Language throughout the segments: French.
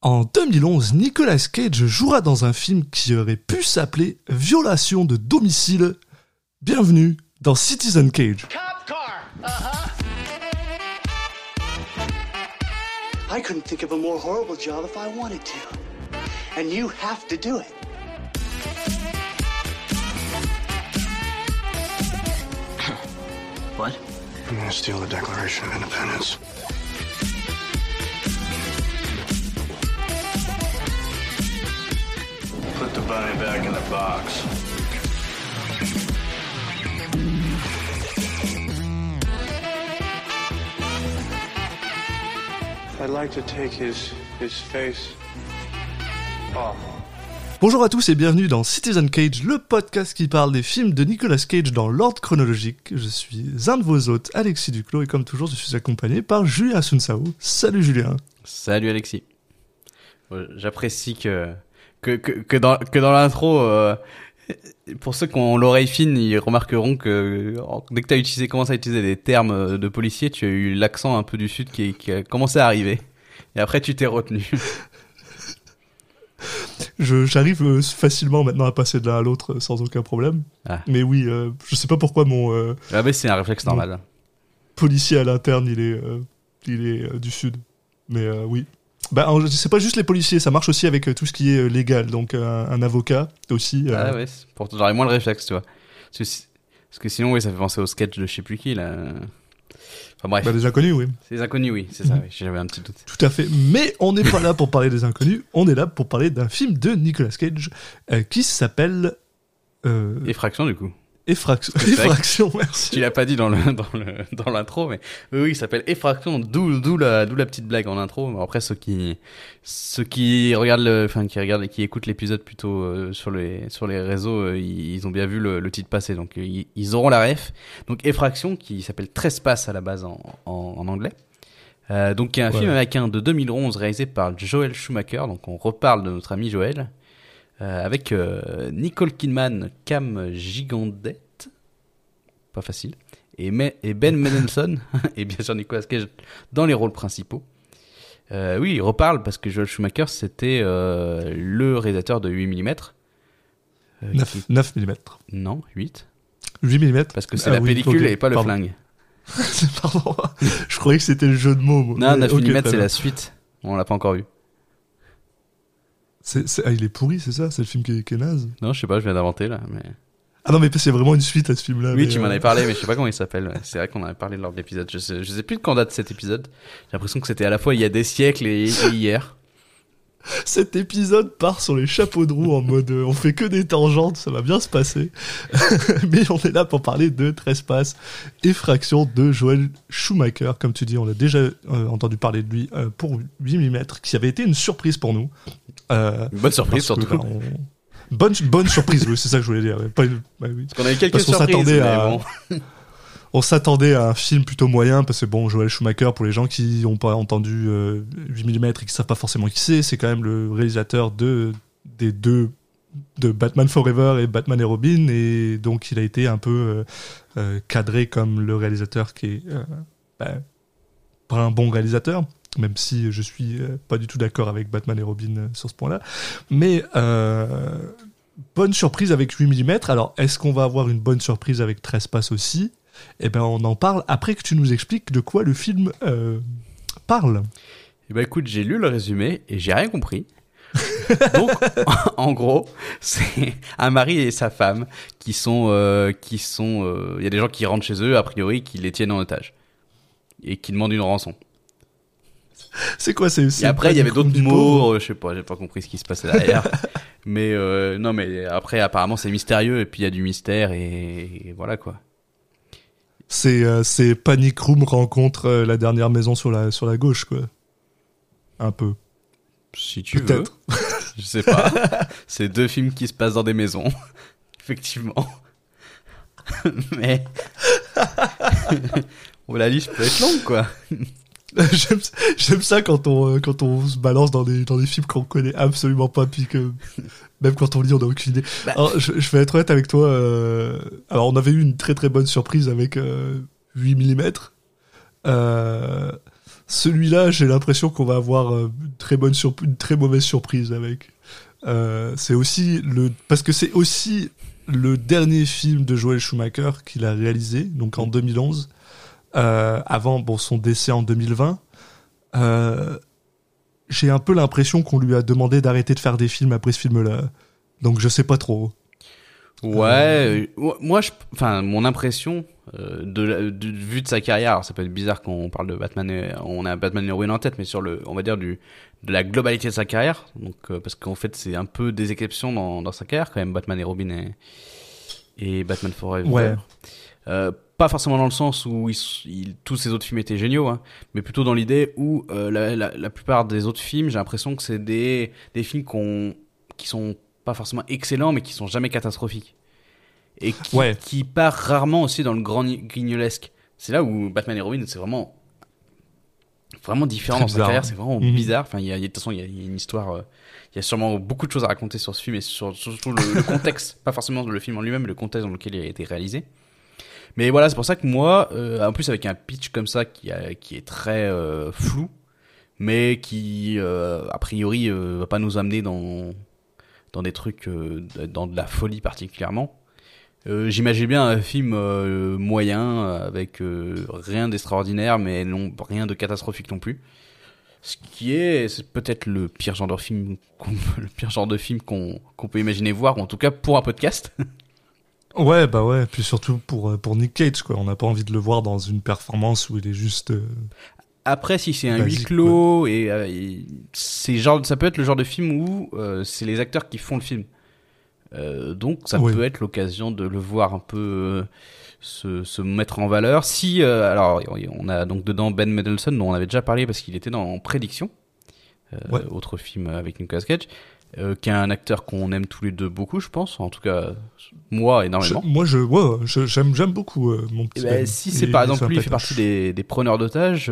En 2011, Nicolas Cage jouera dans un film qui aurait pu s'appeler « Violation de domicile ». Bienvenue dans Citizen Cage. Cop car. I couldn't think of a more horrible job if I wanted to. And you have to do it. What? I'm gonna steal the Declaration of Independence. Put the bunny back in the box. I'd like to take his face off. Bonjour à tous et bienvenue dans Citizen Cage, le podcast qui parle des films de Nicolas Cage dans l'ordre chronologique. Je suis un de vos hôtes, Alexis Duclos, et comme toujours, je suis accompagné par Julien Asunsaou. Salut Julien. Salut Alexis. J'apprécie que dans l'intro, pour ceux qui ont l'oreille fine, ils remarqueront que dès que tu as commencé à utiliser des termes de policier, tu as eu l'accent un peu du sud qui a commencé à arriver. Et après, tu t'es retenu. J'arrive facilement maintenant à passer de l'un à l'autre sans aucun problème. Ah. Mais oui, je sais pas pourquoi mon... mais c'est un réflexe normal. Policier à l'interne, il est du sud. Mais oui. Bah, c'est pas juste les policiers, ça marche aussi avec tout ce qui est légal, donc un avocat aussi. Ah ouais, j'aurais moins le réflexe, tu vois. Parce que sinon, oui, ça fait penser au sketch de je sais plus qui, là. Enfin bref. Bah, les Inconnus, oui. C'est Les Inconnus, oui, c'est ça, oui. J'avais un petit doute. Tout à fait, mais on n'est pas là pour parler des Inconnus, on est là pour parler d'un film de Nicolas Cage qui s'appelle... Effraction, du coup. Effraction, merci. Tu l'as pas dit dans l'intro, mais oui, il s'appelle Effraction, d'où la petite blague en intro. Mais après, ceux qui regardent, qui écoutent l'épisode plutôt sur les réseaux, ils ont bien vu le titre passer, donc ils auront la ref. Donc Effraction, qui s'appelle Trespass à la base en anglais. Donc il y a un film américain de 2011 réalisé par Joel Schumacher. Donc on reparle de notre ami Joel. Avec Nicole Kidman, Cam Gigandet, pas facile, et Ben Mendelsohn, et bien sûr Nicolas Cage dans les rôles principaux. Oui, il reparle parce que Joel Schumacher, c'était le réalisateur de 8mm. 9mm. Non, 8. 8mm. Parce que c'est la pellicule et pas le flingue. Pardon, je croyais que c'était le jeu de mots. Non, 9mm, c'est la suite. On l'a pas encore vu. Il est pourri, c'est ça? C'est le film qui est naze? Non, je sais pas, je viens d'inventer là. Mais... Ah non, mais c'est vraiment une suite à ce film là. Oui, tu m'en avais parlé, mais je sais pas comment il s'appelle. C'est vrai qu'on en avait parlé lors de l'épisode. Je sais plus de quand date cet épisode. J'ai l'impression que c'était à la fois il y a des siècles et hier. Cet épisode part sur les chapeaux de roue en mode on fait que des tangentes, ça va bien se passer. Mais on est là pour parler de Trespass, Effraction de Joel Schumacher. Comme tu dis, on a déjà entendu parler de lui pour 8mm, qui avait été une surprise pour nous. Bonne surprise surtout. Bonne surprise, oui, c'est ça que je voulais dire. Pas une... bah, oui. Parce qu'on avait quelques surprises, mais bon. On s'attendait à un film plutôt moyen, parce que bon, Joel Schumacher, pour les gens qui n'ont pas entendu 8mm et qui ne savent pas forcément qui c'est quand même le réalisateur de Batman Forever et Batman et Robin, et donc il a été un peu cadré comme le réalisateur qui est pas un bon réalisateur, même si je suis pas du tout d'accord avec Batman et Robin sur ce point-là. Mais bonne surprise avec 8mm, alors est-ce qu'on va avoir une bonne surprise avec Trespass aussi ? Eh ben on en parle après que tu nous expliques de quoi le film parle. Eh ben écoute, j'ai lu le résumé et j'ai rien compris. Donc en gros, c'est un mari et sa femme qui sont il y a des gens qui rentrent chez eux a priori qui les tiennent en otage et qui demandent une rançon. C'est quoi c'est Et après il y avait d'autres mots, je sais pas, j'ai pas compris ce qui se passait derrière. Mais non mais après apparemment c'est mystérieux et puis il y a du mystère et voilà quoi. C'est Panic Room rencontre la dernière maison sur la gauche, quoi. Un peu. Si tu Peut-être. Veux. Je sais pas. C'est deux films qui se passent dans des maisons. Effectivement. Mais. Bon, la liste peut être longue, quoi. J'aime ça quand on se balance dans des films qu'on connaît absolument pas, puis que même quand on lit on n'a aucune idée. Alors, je vais être honnête avec toi, alors on avait eu une très très bonne surprise avec 8mm, Celui-là, j'ai l'impression qu'on va avoir une très mauvaise surprise avec. Parce que c'est aussi le dernier film de Joel Schumacher qu'il a réalisé, donc en 2011, avant son décès en 2020. J'ai un peu l'impression qu'on lui a demandé d'arrêter de faire des films après ce film-là. Donc je sais pas trop. Ouais, moi, mon impression vue de sa carrière, alors ça peut être bizarre quand on parle de Batman, on a Batman l'héroïne en tête, mais sur on va dire de la globalité de sa carrière, donc parce qu'en fait c'est un peu des exceptions dans sa carrière quand même, Batman et Robin et Batman Forever. Ouais. Pas forcément dans le sens où tous ces autres films étaient géniaux, hein, mais plutôt dans l'idée où la plupart des autres films, j'ai l'impression que c'est des films qui sont pas forcément excellents, mais qui sont jamais catastrophiques. Et qui part rarement aussi dans le grand guignolesque. C'est là où Batman et Robin, c'est vraiment différent dans sa carrière, c'est vraiment bizarre. Enfin, de toute façon, il y a une histoire, il y a sûrement beaucoup de choses à raconter sur ce film et surtout le contexte, pas forcément le film en lui-même, mais le contexte dans lequel il a été réalisé. Mais voilà, c'est pour ça que moi, en plus avec un pitch comme ça qui est très flou, mais qui a priori va pas nous amener dans des trucs, dans de la folie particulièrement. J'imagine bien un film moyen avec rien d'extraordinaire, mais rien de catastrophique non plus. C'est peut-être le pire genre de film qu'on peut imaginer voir, ou en tout cas pour un podcast. Ouais, bah ouais. Puis surtout pour Nick Cage, quoi. On n'a pas envie de le voir dans une performance où il est juste. Après, si c'est un huis clos, ouais. Et c'est genre, ça peut être le genre de film où c'est les acteurs qui font le film. Donc ça peut être l'occasion de le voir un peu se mettre en valeur. Si alors on a donc dedans Ben Mendelsohn, dont on avait déjà parlé parce qu'il était dans Prédiction, autre film avec Nicolas Cage, qui est un acteur qu'on aime tous les deux beaucoup, je pense. En tout cas, moi énormément. J'aime beaucoup mon petit. Si c'est par exemple lui, il fait partie des preneurs d'otages.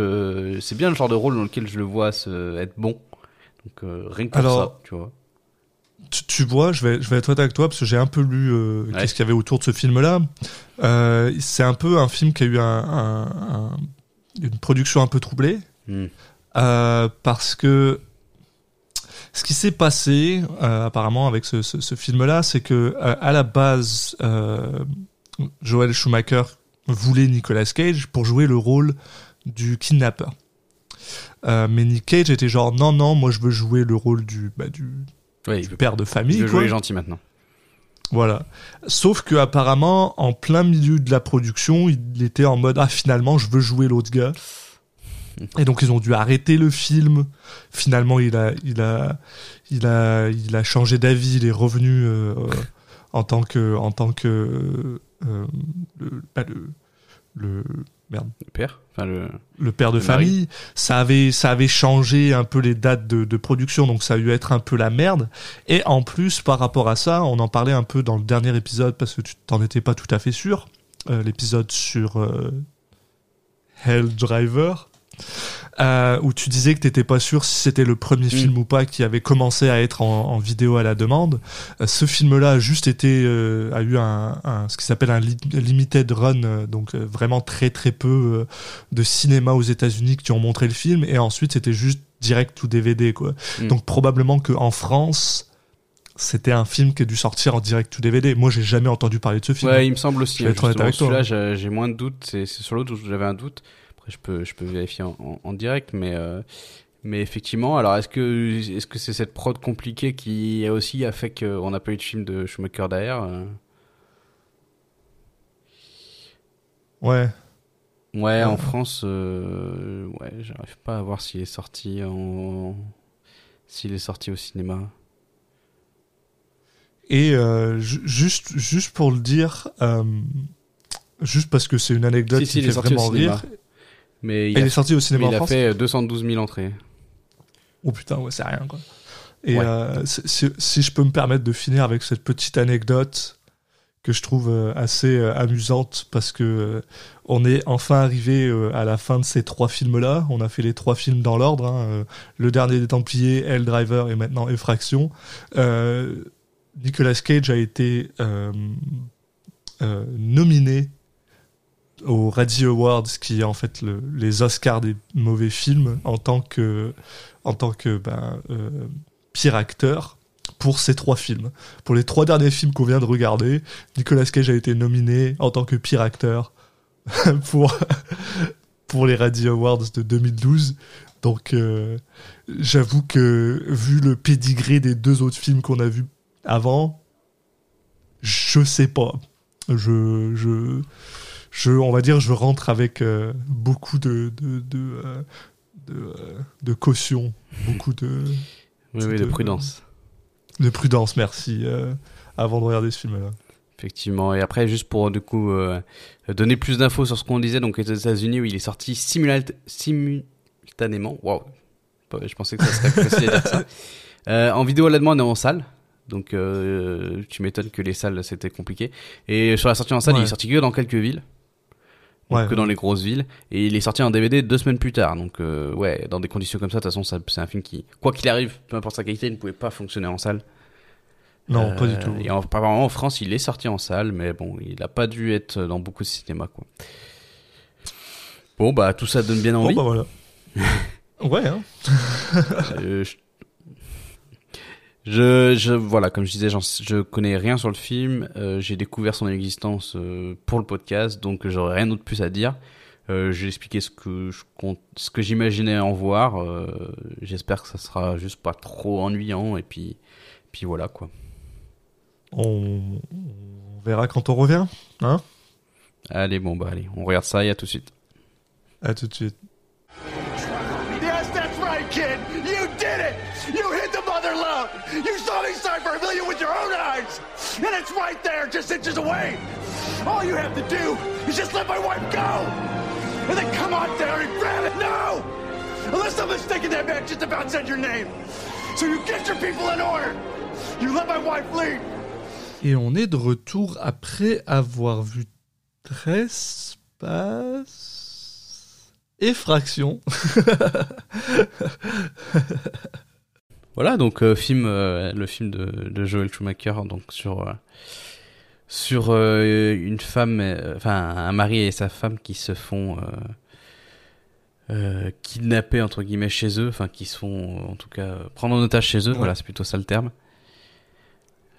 C'est bien le genre de rôle dans lequel je le vois être bon. Donc rien que pour ça, tu vois. Tu vois, je vais être honnête avec toi parce que j'ai un peu lu qu'est-ce qu'il y avait autour de ce film-là. C'est un peu un film qui a eu une production un peu troublée parce que ce qui s'est passé apparemment avec ce film-là, c'est que à la base, Joel Schumacher voulait Nicolas Cage pour jouer le rôle du kidnappeur. Mais Nick Cage était genre non, moi je veux jouer le rôle du père de famille. Il veut jouer gentil maintenant. Voilà. Sauf que apparemment, en plein milieu de la production, il était en mode finalement, je veux jouer l'autre gars. Et donc ils ont dû arrêter le film. Finalement, il a changé d'avis. Il est revenu le père de famille. Ça avait changé un peu les dates de production, donc ça a eu être un peu la merde. Et en plus, par rapport à ça, on en parlait un peu dans le dernier épisode parce que tu t'en étais pas tout à fait sûr, l'épisode sur Hell Driver, où tu disais que t'étais pas sûr si c'était le premier film ou pas qui avait commencé à être en vidéo à la demande. Ce film-là a juste été a eu ce qui s'appelle un limited run, donc vraiment très très peu de cinéma aux États-Unis qui ont montré le film, et ensuite c'était juste direct ou DVD, quoi. Donc probablement que en France c'était un film qui a dû sortir en direct ou DVD. Moi, j'ai jamais entendu parler de ce film. Ouais, il me semble aussi. Celui-là, j'ai moins de doutes. C'est sur l'autre où j'avais un doute. Je peux vérifier en direct, mais effectivement, alors est-ce que c'est cette prod compliquée qui a aussi fait qu'on n'a pas eu de film de Schumacher derrière? Ouais, en France, j'arrive pas à voir s'il est sorti au cinéma. Et juste pour le dire, juste parce que c'est une anecdote qui fait vraiment rire. Mais il est sorti au cinéma en France. Il a fait 212 000 entrées. Oh putain, ouais, c'est rien, quoi. Et si je peux me permettre de finir avec cette petite anecdote que je trouve assez amusante, parce que on est enfin arrivé à la fin de ces trois films-là. On a fait les trois films dans l'ordre, Le Dernier des Templiers, Hell Driver et maintenant Effraction. Nicolas Cage a été nominé aux Razzie Awards, qui est en fait les Oscars des mauvais films, en tant que pire acteur pour ces trois films. Pour les trois derniers films qu'on vient de regarder, Nicolas Cage a été nominé en tant que pire acteur pour les Razzie Awards de 2012. Donc j'avoue que vu le pédigré des deux autres films qu'on a vus avant, je sais pas. On va dire, je rentre avec beaucoup de caution, beaucoup de... Oui, de prudence. De prudence, merci, avant de regarder ce film-là. Effectivement, et après, juste pour du coup donner plus d'infos sur ce qu'on disait, donc aux États-Unis, où il est sorti simultanément, waouh, je pensais que ça serait facile à dire ça, en vidéo à la demande et en salle. Donc tu m'étonnes que les salles c'était compliqué, et sur la sortie en salle, ouais, il est sorti que dans quelques villes, donc ouais, que dans les grosses villes, et il est sorti en DVD 2 semaines plus tard, donc ouais, dans des conditions comme ça, de toute façon ça, c'est un film qui, quoi qu'il arrive, peu importe sa qualité, il ne pouvait pas fonctionner en salle. Non, pas du tout. Et apparemment en France il est sorti en salle, mais bon, il n'a pas dû être dans beaucoup de cinémas, quoi. Bon bah tout ça donne bien envie. Bon bah voilà. Ouais hein. Voilà, comme je disais, je connais rien sur le film, j'ai découvert son existence pour le podcast, donc j'aurais rien d'autre plus à dire. J'ai expliqué ce que j'imaginais en voir, j'espère que ça sera juste pas trop ennuyant, et puis voilà quoi. On verra quand on revient, hein ? Allez, bon bah allez, on regarde ça et à tout de suite. À tout de suite. Yes, that's right, kid. You did it. You hit the mother lode. You saw me sign for $1 million with your own eyes. And it's right there, just inches away. All you have to do is just let my wife go. And then come on down and grab it. No! Unless I'm mistaken, that man just about said your name. So you get your people in order. You let my wife leave. Et on est de retour après avoir vu Trespass et Effraction. Voilà, donc le film de Joel Schumacher, donc sur une femme, un mari et sa femme qui se font kidnapper entre guillemets chez eux, enfin qui se font en tout cas prendre en otage chez eux, ouais. Voilà, c'est plutôt ça le terme.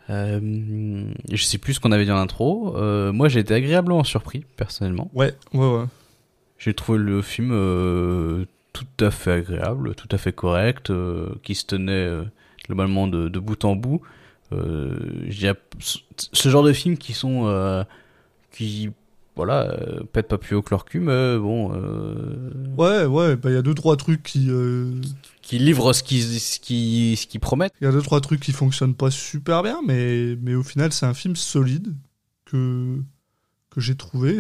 Je sais plus ce qu'on avait dit en intro. Moi, j'ai été agréablement surpris personnellement. Ouais. J'ai trouvé le film tout à fait agréable, tout à fait correct, qui se tenait globalement de bout en bout. Ce genre de films qui sont pètent pas plus haut que leur cul, mais bon. Ouais, bah il y a 2-3 trucs qui livrent ce qu'ils promettent. Il y a 2-3 trucs qui fonctionnent pas super bien, mais au final c'est un film solide que j'ai trouvé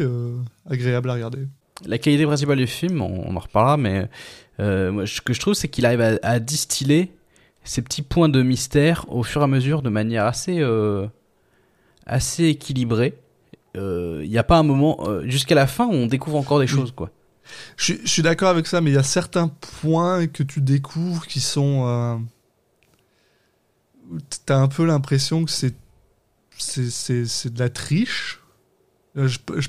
agréable à regarder. La qualité principale du film, on en reparlera, mais ce que je trouve, c'est qu'il arrive à distiller ces petits points de mystère au fur et à mesure de manière assez équilibrée. Il n'y a pas un moment... jusqu'à la fin, on découvre encore des choses, quoi. Je suis d'accord avec ça, mais il y a certains points que tu découvres qui sont... tu as un peu l'impression que c'est de la triche. Je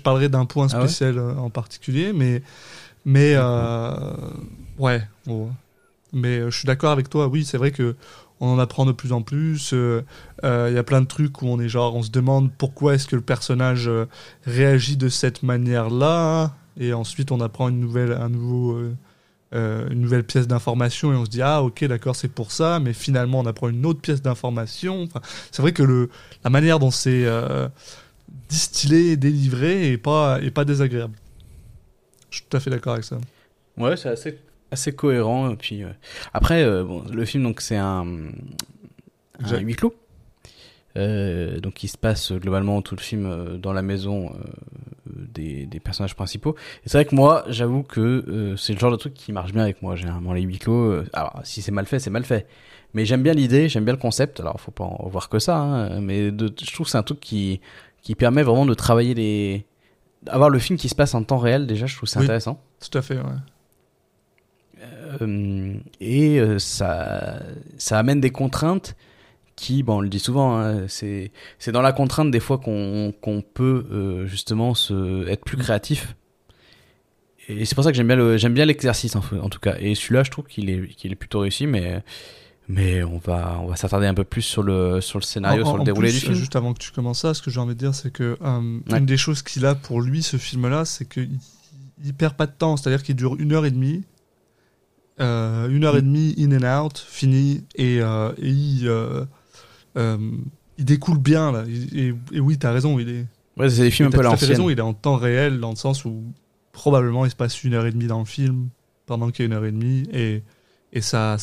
parlerai d'un point spécial en particulier, mais ouais. Mais je suis d'accord avec toi. Oui, c'est vrai que on en apprend de plus en plus. Il y a plein de trucs où on est genre, on se demande pourquoi est-ce que le personnage réagit de cette manière-là, et ensuite on apprend une nouvelle pièce d'information et on se dit ah ok d'accord c'est pour ça, mais finalement on apprend une autre pièce d'information. Enfin, c'est vrai que la manière dont c'est distillé, délivré et pas désagréable. Je suis tout à fait d'accord avec ça. Ouais, c'est assez cohérent. Et puis après, le film, donc c'est un huis clos. Donc il se passe globalement tout le film dans la maison des personnages principaux. Et c'est vrai que moi, j'avoue que c'est le genre de truc qui marche bien avec moi. Généralement les huis clos. Alors si c'est mal fait, c'est mal fait. Mais j'aime bien l'idée, j'aime bien le concept. Alors faut pas en voir que ça, hein, mais je trouve que c'est un truc qui permet vraiment de travailler avoir le film qui se passe en temps réel, déjà, je trouve c'est intéressant. Tout à fait, ouais. Et ça amène des contraintes qui, bon, on le dit souvent, hein, c'est dans la contrainte des fois qu'on peut justement être plus créatif. Et c'est pour ça que j'aime bien l'exercice en tout cas. Et celui-là, je trouve qu'il est plutôt réussi, mais on va s'attarder un peu plus sur le scénario, sur le déroulé du film. Juste avant que tu commences ça, ce que j'ai envie de dire, c'est que une des choses qu'il a pour lui, ce film-là, c'est qu'il perd pas de temps. C'est-à-dire qu'il dure 1h30. 1h30 in and out, fini, et il découle bien là. Et oui, t'as raison, il est. Ouais, c'est des films un peu à l'ancienne. T'as raison, il est en temps réel dans le sens où probablement il se passe 1h30 dans le film pendant qu'il y a 1h30 et ça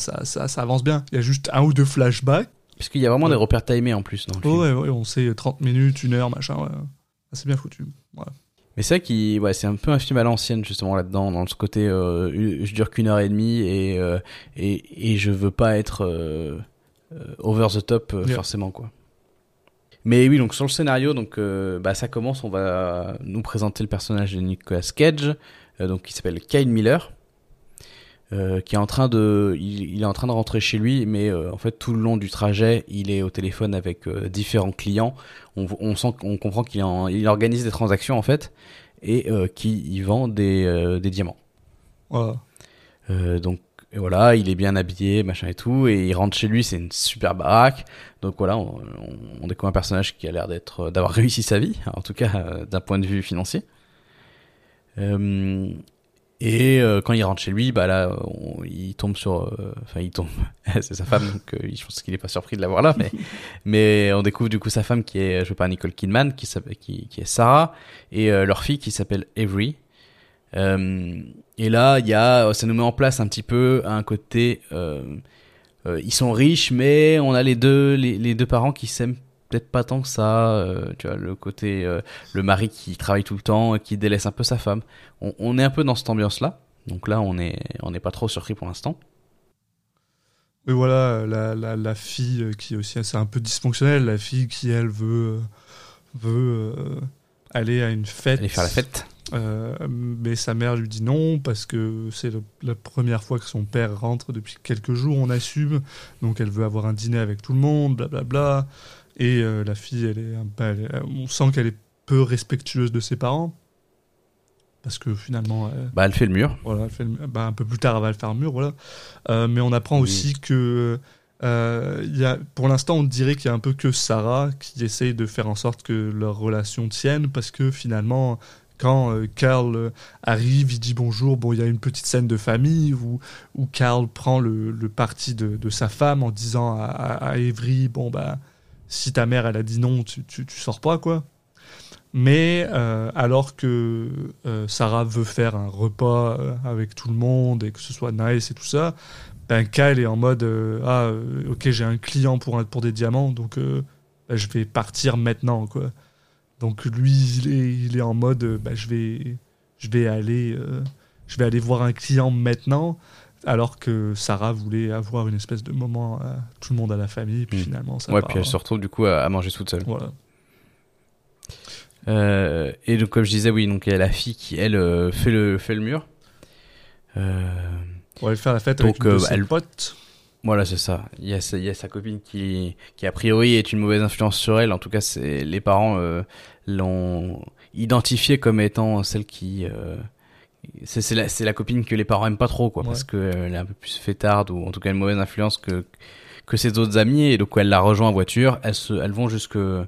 avance bien. Il y a juste un ou deux flashbacks. Parce qu'il y a vraiment des repères timés en plus dans le film. Ouais, on sait 30 minutes, 1h, machin. Ouais. C'est bien foutu. Ouais. Mais c'est vrai c'est un peu un film à l'ancienne justement là-dedans, dans ce côté je dure qu'1h30 et je veux pas être over the top forcément quoi. Mais oui, donc sur le scénario, donc ça commence, on va nous présenter le personnage de Nicolas Cage, donc qui s'appelle Kyle Miller, qui est en train de, il est en train de rentrer chez lui, mais en fait tout le long du trajet, il est au téléphone avec différents clients. On comprend qu'il organise des transactions en fait et qu'il vend des diamants. Voilà. Donc voilà, il est bien habillé, machin et tout, et il rentre chez lui, c'est une super baraque. Donc voilà, on découvre un personnage qui a l'air d'avoir réussi sa vie, en tout cas d'un point de vue financier. Et quand il rentre chez lui, il tombe sur... Enfin, il tombe... c'est sa femme, donc je pense qu'il n'est pas surpris de l'avoir là. Mais on découvre du coup sa femme qui est jouée par Nicole Kidman, qui est Sarah, et leur fille qui s'appelle Avery. Et là, ça nous met en place un petit peu un côté... ils sont riches, mais on a les deux parents qui s'aiment peut-être pas tant que ça, tu vois, le côté le mari qui travaille tout le temps et qui délaisse un peu sa femme. On est un peu dans cette ambiance là, donc là on n'est pas trop surpris pour l'instant. Et voilà, la fille qui est aussi assez un peu dysfonctionnelle, la fille qui elle veut aller à une fête, aller faire la fête, mais sa mère lui dit non parce que c'est la première fois que son père rentre depuis quelques jours, on assume, donc elle veut avoir un dîner avec tout le monde, blablabla. Et la fille, on sent qu'elle est peu respectueuse de ses parents. Parce que finalement... elle fait le mur. Voilà, elle fait un peu plus tard, elle va faire le mur. Voilà. Mais on apprend aussi que... pour l'instant, on dirait qu'il y a un peu que Sarah qui essaye de faire en sorte que leur relation tienne. Parce que finalement, quand Carl arrive, il dit bonjour. Bon, il y a une petite scène de famille où Carl prend le parti de sa femme en disant à Avery, si ta mère, elle a dit non, tu sors pas, quoi. Mais alors que Sarah veut faire un repas avec tout le monde et que ce soit nice et tout ça, Kyle est en mode ok, j'ai un client pour des diamants, donc je vais partir maintenant, quoi. Donc lui, il est en mode je vais aller voir un client maintenant. Alors que Sarah voulait avoir une espèce de moment tout le monde à la famille, puis finalement ça part, puis elle se retrouve du coup à manger toute seule. Voilà. Et donc comme je disais, oui, donc il y a la fille qui elle fait le mur. Pour aller faire la fête donc, avec de ses potes. Voilà, c'est ça. Il y a sa copine qui a priori est une mauvaise influence sur elle. En tout cas, les parents l'ont identifiée comme étant celle qui... C'est la copine que les parents aiment pas trop, quoi, parce que elle est un peu plus fêtarde, ou en tout cas une mauvaise influence que ses autres amis, et donc elle la rejoint en voiture, elles vont jusqu'à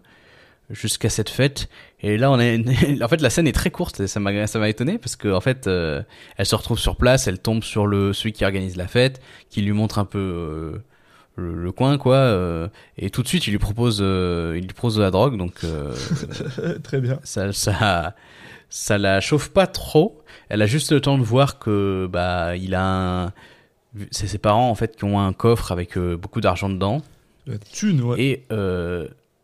cette fête, et là en fait la scène est très courte, et ça m'a étonné parce que en fait elle se retrouve sur place, elle tombe sur celui qui organise la fête, qui lui montre un peu le coin, quoi, et tout de suite il lui propose de la drogue, donc très bien. Ça la chauffe pas trop. Elle a juste le temps de voir que il a c'est ses parents en fait qui ont un coffre avec beaucoup d'argent dedans. La thune, ouais.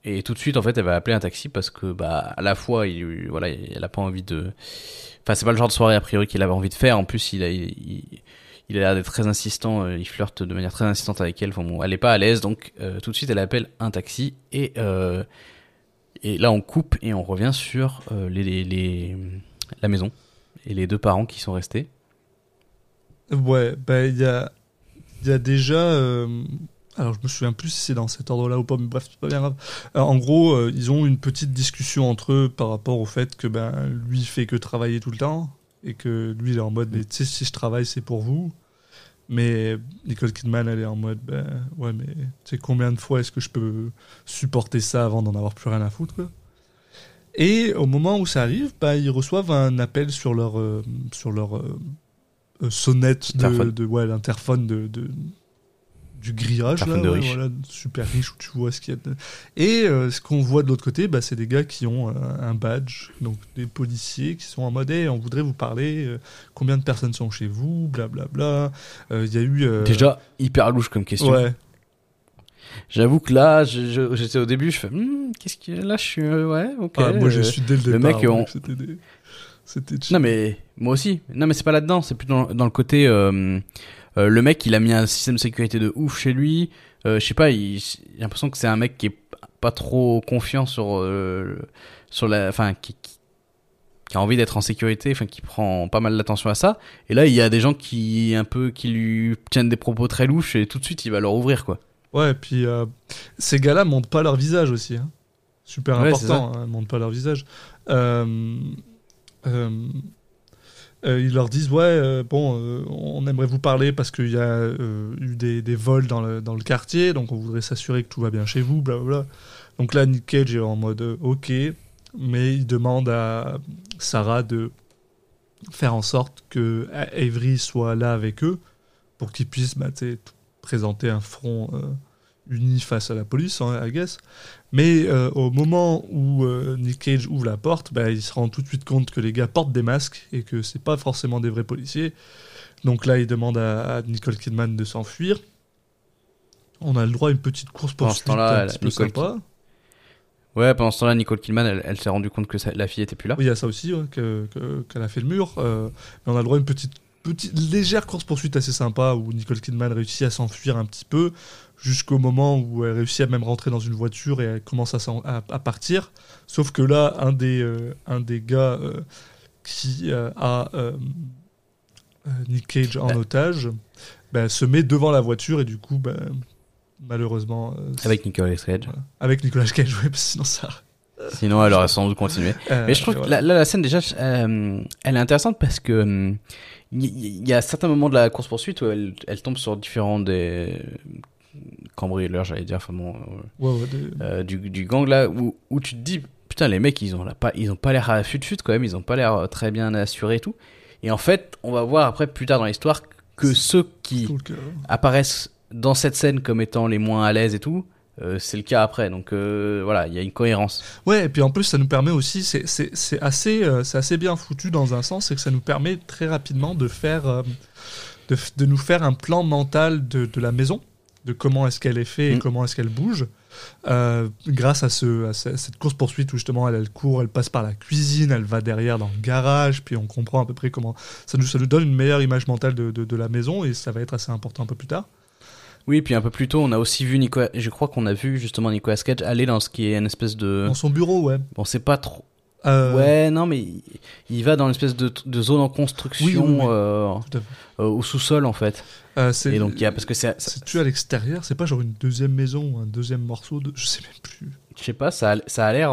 Et tout de suite en fait elle va appeler un taxi parce que à la fois elle a pas envie de. Enfin c'est pas le genre de soirée a priori qu'il avait envie de faire. En plus il a l'air d'être très insistant. Il flirte de manière très insistante avec elle. Enfin, bon, elle est pas à l'aise, donc tout de suite elle appelle un taxi et. Et là, on coupe et on revient sur la maison et les deux parents qui sont restés. Ouais, il y a déjà Alors, je me souviens plus si c'est dans cet ordre-là ou pas, mais bref, c'est pas bien grave. Alors, en gros, ils ont une petite discussion entre eux par rapport au fait que ben, lui, il fait que travailler tout le temps et que lui, il est en mode, mais tu sais, si je travaille, c'est pour vous. Mais Nicole Kidman, elle est en mode, ben, ouais, mais tu sais, combien de fois est-ce que je peux supporter ça avant d'en avoir plus rien à foutre, quoi. Et au moment où ça arrive, ben, ils reçoivent un appel sur leur sonnette l'interphone du grillage, là, ouais, voilà, super riche, où tu vois ce qu'il y a. Et ce qu'on voit de l'autre côté, bah, c'est des gars qui ont un badge, donc des policiers qui sont en mode hey, on voudrait vous parler, combien de personnes sont chez vous, blablabla. Il y a eu... Déjà, hyper louche comme question. Ouais. J'avoue que là, j'étais au début, je fais qu'est-ce que... Là, je suis... ouais, ok. Ah, moi, je suis dès le départ. Le mec, c'était non, mais moi aussi. Non, mais c'est pas là-dedans, c'est plus dans le côté... le mec, il a mis un système de sécurité de ouf chez lui. Je sais pas, j'ai l'impression que c'est un mec qui est pas trop confiant sur la, enfin, qui a envie d'être en sécurité, enfin, qui prend pas mal d'attention à ça. Et là, il y a des gens qui lui tiennent des propos très louches et tout de suite, il va leur ouvrir, quoi. Ouais, et puis ces gars-là montrent pas leur visage aussi. Hein. Super ouais, important, hein, montrent pas leur visage. Ils leur disent on aimerait vous parler parce qu'il y a eu des vols dans le quartier, donc on voudrait s'assurer que tout va bien chez vous, blablabla. Donc là, Nick Cage est en mode ok, mais il demande à Sarah de faire en sorte que Avery soit là avec eux pour qu'ils puissent présenter un front uni face à la police, I guess. Mais au moment où Nick Cage ouvre la porte, bah, il se rend tout de suite compte que les gars portent des masques et que c'est pas forcément des vrais policiers. Donc là, il demande à Nicole Kidman de s'enfuir. On a le droit à une petite course poursuite un petit peu sympa. Ouais, pendant ce temps-là, Nicole Kidman, elle s'est rendue compte que la fille était plus là. Oui, il y a ça aussi, ouais, qu'elle a fait le mur. Mais on a le droit à une petite légère course-poursuite assez sympa où Nicole Kidman réussit à s'enfuir un petit peu jusqu'au moment où elle réussit à même rentrer dans une voiture et elle commence à partir. Sauf que là, un des gars qui a Nick Cage en otage se met devant la voiture et du coup, malheureusement... avec Nicolas Cage. Voilà. Avec Nicolas Cage, oui, sinon ça... Sinon, elle aurait sans doute continué. Mais je trouve que la scène, déjà, elle est intéressante parce que y a certains moments de la course-poursuite où elle tombe sur différents des cambrioleurs, j'allais dire, du gang, là, où tu te dis, putain, les mecs, ils ont pas l'air à fut-fut quand même, ils ont pas l'air très bien assurés et tout. Et en fait, on va voir après, plus tard dans l'histoire, que ceux qui apparaissent dans cette scène comme étant les moins à l'aise et tout, c'est le cas après, donc voilà, il y a une cohérence. Ouais, et puis en plus ça nous permet aussi, c'est assez bien foutu dans un sens, c'est que ça nous permet très rapidement de faire, de nous faire un plan mental de la maison, de comment est-ce qu'elle est faite et comment est-ce qu'elle bouge, grâce à cette course-poursuite où justement elle court, elle passe par la cuisine, elle va derrière dans le garage, puis on comprend à peu près comment... Ça nous donne une meilleure image mentale de la maison et ça va être assez important un peu plus tard. Oui, puis un peu plus tôt, on a aussi vu je crois qu'on a vu justement Nicolas Cage aller dans ce qui est une espèce de... Dans son bureau, ouais. Bon, c'est pas trop... Ouais, non, mais il va dans une espèce de zone en construction, oui. Au sous-sol, en fait. C'est... Et donc, parce que c'est tu à l'extérieur, c'est pas genre une deuxième maison, un deuxième morceau de... Je sais même plus. Je sais pas, ça a l'air...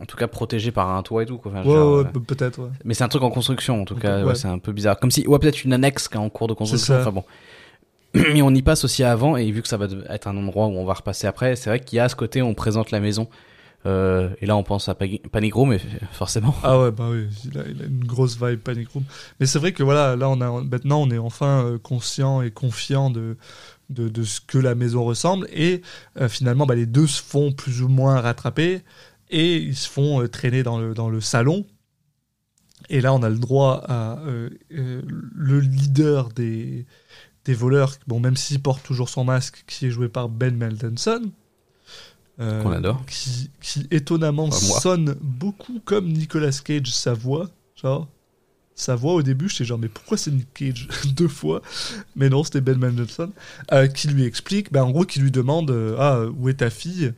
en tout cas protégé par un toit et tout, quoi. Enfin, peut-être. Ouais. Mais c'est un truc en construction, en tout cas. Ouais. Ouais, c'est un peu bizarre. Comme si, peut-être une annexe qui est en cours de construction. Enfin bon. Mais on y passe aussi avant, et vu que ça va être un endroit où on va repasser après, c'est vrai qu'il y a ce côté où on présente la maison. Et là, on pense à Panic Room, mais forcément. Ah ouais, bah oui, il a une grosse vibe Panic Room. Mais c'est vrai que voilà, là, maintenant, on est enfin conscient et confiant de ce que la maison ressemble, et finalement, les deux se font plus ou moins rattraper. Et ils se font traîner dans le salon. Et là, on a le droit à le leader des voleurs, même s'il porte toujours son masque, qui est joué par Ben Mendelsohn. Qu'on adore. Qui étonnamment sonne beaucoup comme Nicolas Cage, sa voix. Genre, sa voix au début, j'étais genre, mais pourquoi c'est Nick Cage deux fois ? Mais non, c'était Ben Mendelsohn. Qui lui explique, en gros, qui lui demande où est ta fille ?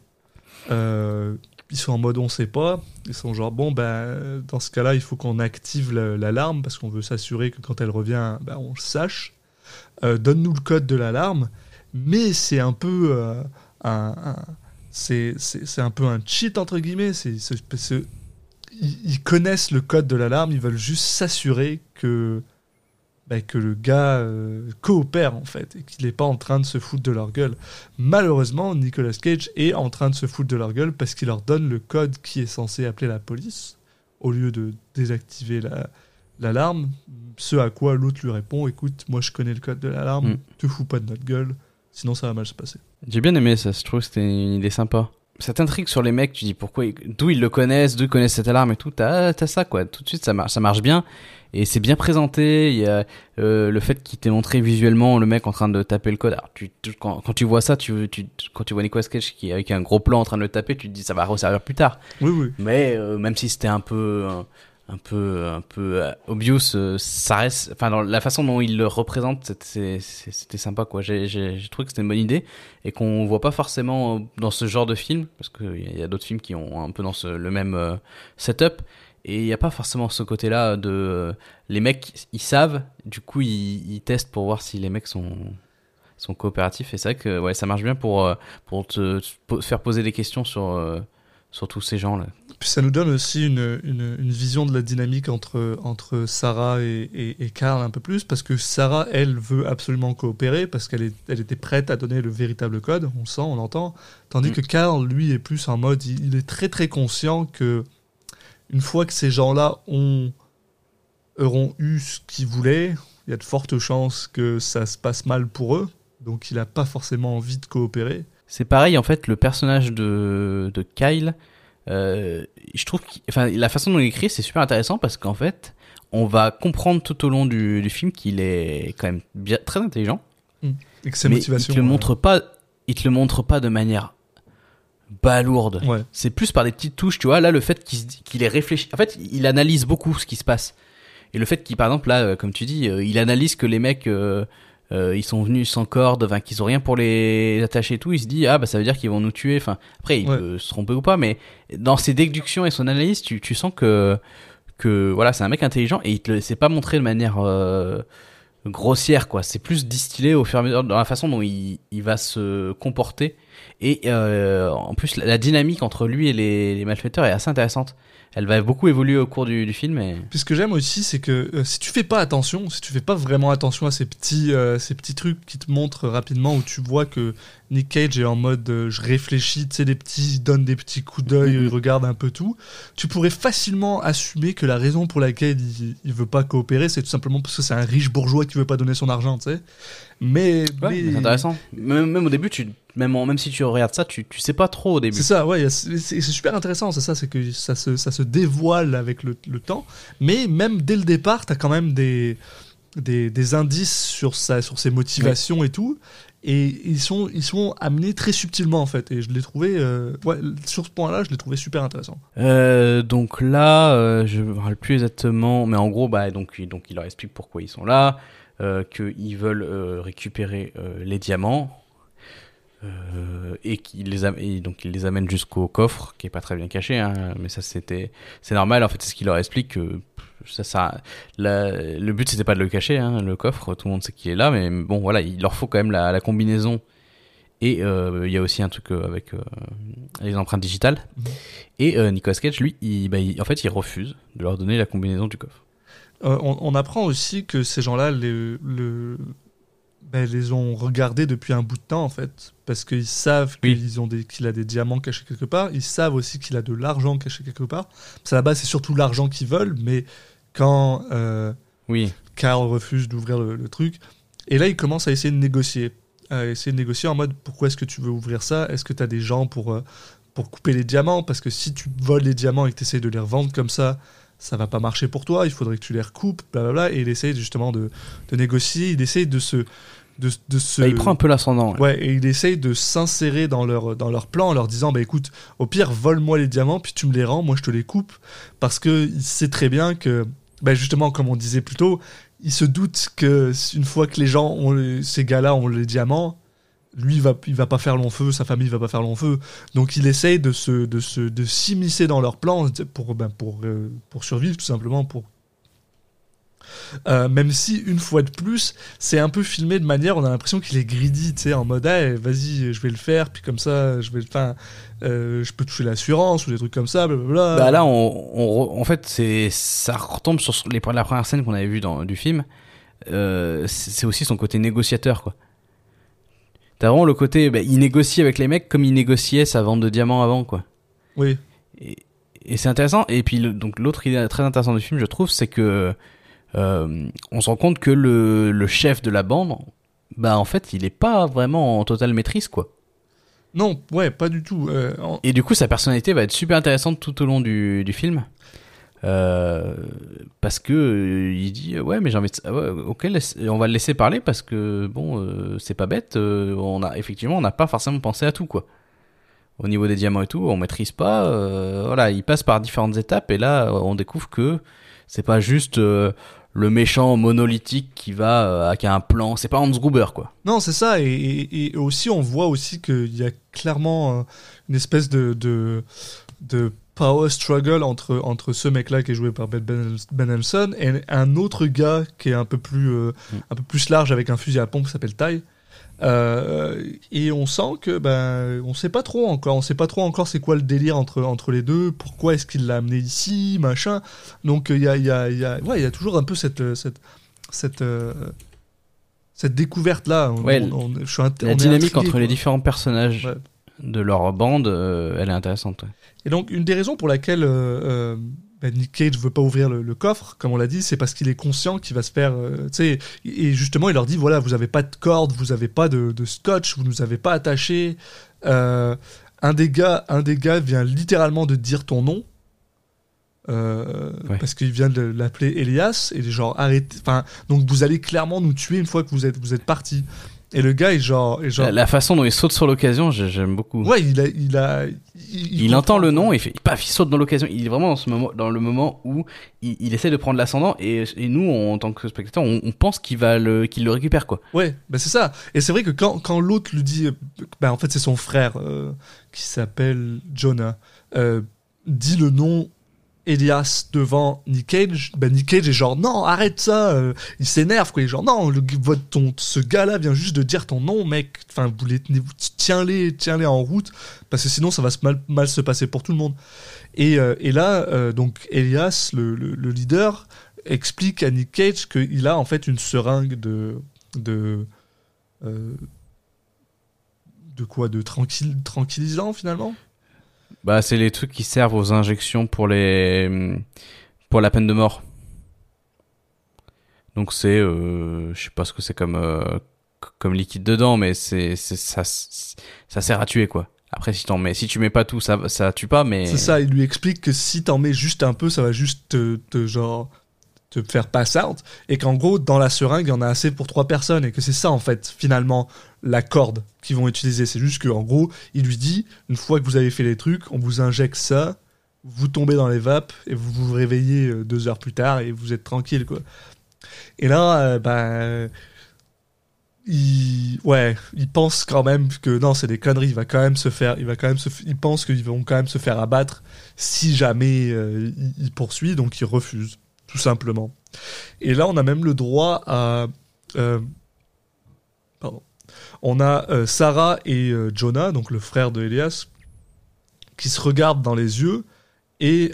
Ils sont en mode on sait pas, ils sont genre dans ce cas-là il faut qu'on active l'alarme parce qu'on veut s'assurer que quand elle revient on le sache. donne-nous le code de l'alarme, mais c'est un peu c'est un peu un cheat entre guillemets. Ils connaissent le code de l'alarme, ils veulent juste s'assurer que le gars coopère en fait, et qu'il n'est pas en train de se foutre de leur gueule. Malheureusement, Nicolas Cage est en train de se foutre de leur gueule parce qu'il leur donne le code qui est censé appeler la police au lieu de désactiver l'alarme, ce à quoi l'autre lui répond: écoute, moi je connais le code de l'alarme, te fous pas de notre gueule, sinon ça va mal se passer. J'ai bien aimé ça, je trouve que c'était une idée sympa. Ça t'intrigue sur les mecs, tu dis pourquoi, d'où ils le connaissent, d'où ils connaissent cette alarme et tout, t'as ça quoi, tout de suite ça marche bien, et c'est bien présenté. Il y a le fait qu'il t'ait montré visuellement le mec en train de taper le code. Alors quand tu vois ça, quand tu vois Nicolas Cage qui avec un gros plan en train de le taper, tu te dis ça va resservir plus tard. Oui. Mais même si c'était un peu obvious, ça reste, enfin dans la façon dont il le représente, c'était sympa quoi. J'ai trouvé que c'était une bonne idée et qu'on voit pas forcément dans ce genre de film, parce que il y a d'autres films qui ont un peu dans le même setup, et il y a pas forcément ce côté là de les mecs ils savent, du coup ils testent pour voir si les mecs sont coopératifs, et c'est vrai que ouais, ça marche bien pour te faire poser des questions sur tous ces gens là. Puis ça nous donne aussi une vision de la dynamique entre Sarah et Karl un peu plus, parce que Sarah, elle, veut absolument coopérer parce qu'elle était prête à donner le véritable code, on le sent, on l'entend, tandis que Karl, lui, est plus en mode, il est très très conscient que une fois que ces gens-là auront eu ce qu'ils voulaient, il y a de fortes chances que ça se passe mal pour eux, donc il n'a pas forcément envie de coopérer. C'est pareil, en fait, le personnage de Kyle... je trouve la façon dont il écrit, c'est super intéressant, parce qu'en fait on va comprendre tout au long du film qu'il est quand même bien, très intelligent, et que ses motivations, il te le montre pas, de manière balourde, ouais. C'est plus par des petites touches, tu vois. Là, le fait qu'il ait réfléchi, en fait il analyse beaucoup ce qui se passe, et le fait qu'il, par exemple là, comme tu dis, il analyse que les mecs ils sont venus sans corde, enfin qu'ils ont rien pour les attacher et tout, il se dit ça veut dire qu'ils vont nous tuer. Enfin après il peut se tromper ou pas, mais dans ses déductions et son analyse, tu sens que voilà, c'est un mec intelligent, et c'est pas montré de manière grossière quoi, c'est plus distillé au fur et à mesure dans la façon dont il va se comporter, et en plus la dynamique entre lui et les malfaiteurs est assez intéressante. Elle va beaucoup évoluer au cours du film. Et... Puis ce que j'aime aussi, c'est que si tu fais pas vraiment attention à ces petits trucs qui te montrent rapidement, où tu vois que Nick Cage est en mode je réfléchis, tu sais, il donne des petits coups d'œil, il regarde un peu tout, tu pourrais facilement assumer que la raison pour laquelle il veut pas coopérer, c'est tout simplement parce que c'est un riche bourgeois qui veut pas donner son argent, tu sais. Mais c'est intéressant. Même au début, même si tu regardes ça, tu sais pas trop au début. C'est ça, ouais. C'est super intéressant, c'est que ça se dévoile avec le temps. Mais même dès le départ, t'as quand même des indices sur ses motivations, ouais. Et tout. Et ils sont amenés très subtilement en fait. Et je l'ai trouvé, sur ce point-là, je l'ai trouvé super intéressant. Donc là, je me rappelle plus exactement, mais en gros, donc il leur explique pourquoi ils sont là. Qu'ils veulent récupérer les diamants, et donc ils les amènent jusqu'au coffre qui est pas très bien caché, hein, mais ça c'est normal en fait, c'est ce qu'il leur explique, que le but c'était pas de le cacher, hein, le coffre, tout le monde sait qu'il est là, mais bon voilà, il leur faut quand même la combinaison, et il y a aussi un truc avec les empreintes digitales, et Nicolas Cage lui il refuse de leur donner la combinaison du coffre. On apprend aussi que ces gens-là les ont regardés depuis un bout de temps en fait, parce qu'ils savent qu'il a des diamants cachés quelque part, ils savent aussi qu'il a de l'argent caché quelque part, parce qu'à la base c'est surtout l'argent qu'ils veulent, mais quand Karl refuse d'ouvrir le truc, et là ils commencent à essayer de négocier, en mode pourquoi est-ce que tu veux ouvrir ça, est-ce que t'as des gens pour couper les diamants, parce que si tu voles les diamants et que t'essayes de les revendre comme ça va pas marcher pour toi, il faudrait que tu les recoupes, blablabla, et il essaye justement de négocier, il essaye de se... Il prend un peu l'ascendant. Ouais, et il essaye de s'insérer dans leur plan en leur disant, écoute, au pire, vole-moi les diamants, puis tu me les rends, moi je te les coupe, parce qu'il sait très bien que, justement, comme on disait plus tôt, il se doute que une fois que les gens ces gars-là ont les diamants, lui il va pas faire long feu, sa famille va pas faire long feu, donc il essaye de s'immiscer dans leur plan pour survivre, tout simplement, pour même si une fois de plus c'est un peu filmé de manière, on a l'impression qu'il est greedy, tu sais, en mode ah, vas-y je vais le faire, puis comme ça je vais, enfin je peux toucher l'assurance ou des trucs comme ça, blablabla. Bah là on en fait c'est, ça retombe sur la première scène qu'on avait vue du film. C'est aussi son côté négociateur, quoi. T'as vraiment le côté, bah, il négocie avec les mecs comme il négociait sa vente de diamants avant, quoi. Oui. Et c'est intéressant. Et puis donc l'autre idée très intéressante du film, je trouve, c'est que on se rend compte que le chef de la bande, bah en fait, il est pas vraiment en totale maîtrise, quoi. Non, ouais, pas du tout. Et du coup, sa personnalité va être super intéressante tout au long du film. Parce que il dit ouais mais j'ai envie de... ah ouais, ok, on va le laisser parler parce que bon c'est pas bête, on n'a pas forcément pensé à tout, quoi, au niveau des diamants et tout, on maîtrise pas, voilà, il passe par différentes étapes et là on découvre que c'est pas juste le méchant monolithique qui va qui a un plan, c'est pas Hans Gruber, quoi. Non, c'est ça. Et aussi on voit aussi qu'il y a clairement une espèce de power struggle entre ce mec-là qui est joué par Ben Mendelsohn et un autre gars qui est un peu plus large avec un fusil à pompe qui s'appelle Ty. Et on sent que on sait pas trop encore c'est quoi le délire entre les deux, pourquoi est-ce qu'il l'a amené ici, machin. Donc il y a toujours un peu cette découverte là. Ouais, la dynamique intrigué, entre quoi. Les différents personnages. Ouais. De leur bande, elle est intéressante. Ouais. Et donc, une des raisons pour laquelle Nick Cage veut pas ouvrir le coffre, comme on l'a dit, c'est parce qu'il est conscient qu'il va se faire... et justement, il leur dit, voilà, vous avez pas de corde, vous avez pas de scotch, vous nous avez pas attachés. Un des gars vient littéralement de dire ton nom, ouais. Parce qu'il vient de l'appeler Elias, et genre, arrêtez... Donc, vous allez clairement nous tuer une fois que vous êtes partis. Et le gars est genre... La façon dont il saute sur l'occasion, j'aime beaucoup. Ouais, il entend le nom, et il saute dans l'occasion. Il est vraiment dans le moment où il essaie de prendre l'ascendant, et nous, en tant que spectateurs, on pense qu'il le récupère, quoi. Ouais, bah c'est ça. Et c'est vrai que quand l'autre lui dit... Bah en fait, c'est son frère, qui s'appelle Jonah, dit le nom... Elias devant Nick Cage, Nick Cage est genre non, arrête ça, il s'énerve, quoi, il est genre non, ce gars-là vient juste de dire ton nom, mec, enfin vous les tenez, tiens-les en route parce que sinon ça va mal se passer pour tout le monde. Et là donc Elias, le leader, explique à Nick Cage qu'il a en fait une seringue de quoi, de tranquillisant finalement. Bah, c'est les trucs qui servent aux injections pour la peine de mort. Donc c'est je sais pas ce que c'est comme liquide dedans, mais ça sert à tuer, quoi. Après si tu mets pas tout, ça tue pas, mais c'est ça. Il lui explique que si t'en mets juste un peu, ça va juste te faire pass out, et qu'en gros dans la seringue il y en a assez pour 3 personnes, et que c'est ça en fait finalement la corde qu'ils vont utiliser. C'est juste qu'en gros il lui dit, une fois que vous avez fait les trucs, on vous injecte ça, vous tombez dans les vapes et vous vous réveillez 2 heures plus tard et vous êtes tranquille, quoi. Et là il pense quand même que non, c'est des conneries, il pense qu'ils vont quand même se faire abattre si jamais il poursuit, donc il refuse tout simplement. Et là, on a même le droit à... On a Sarah et Jonah, donc le frère de Elias, qui se regardent dans les yeux, et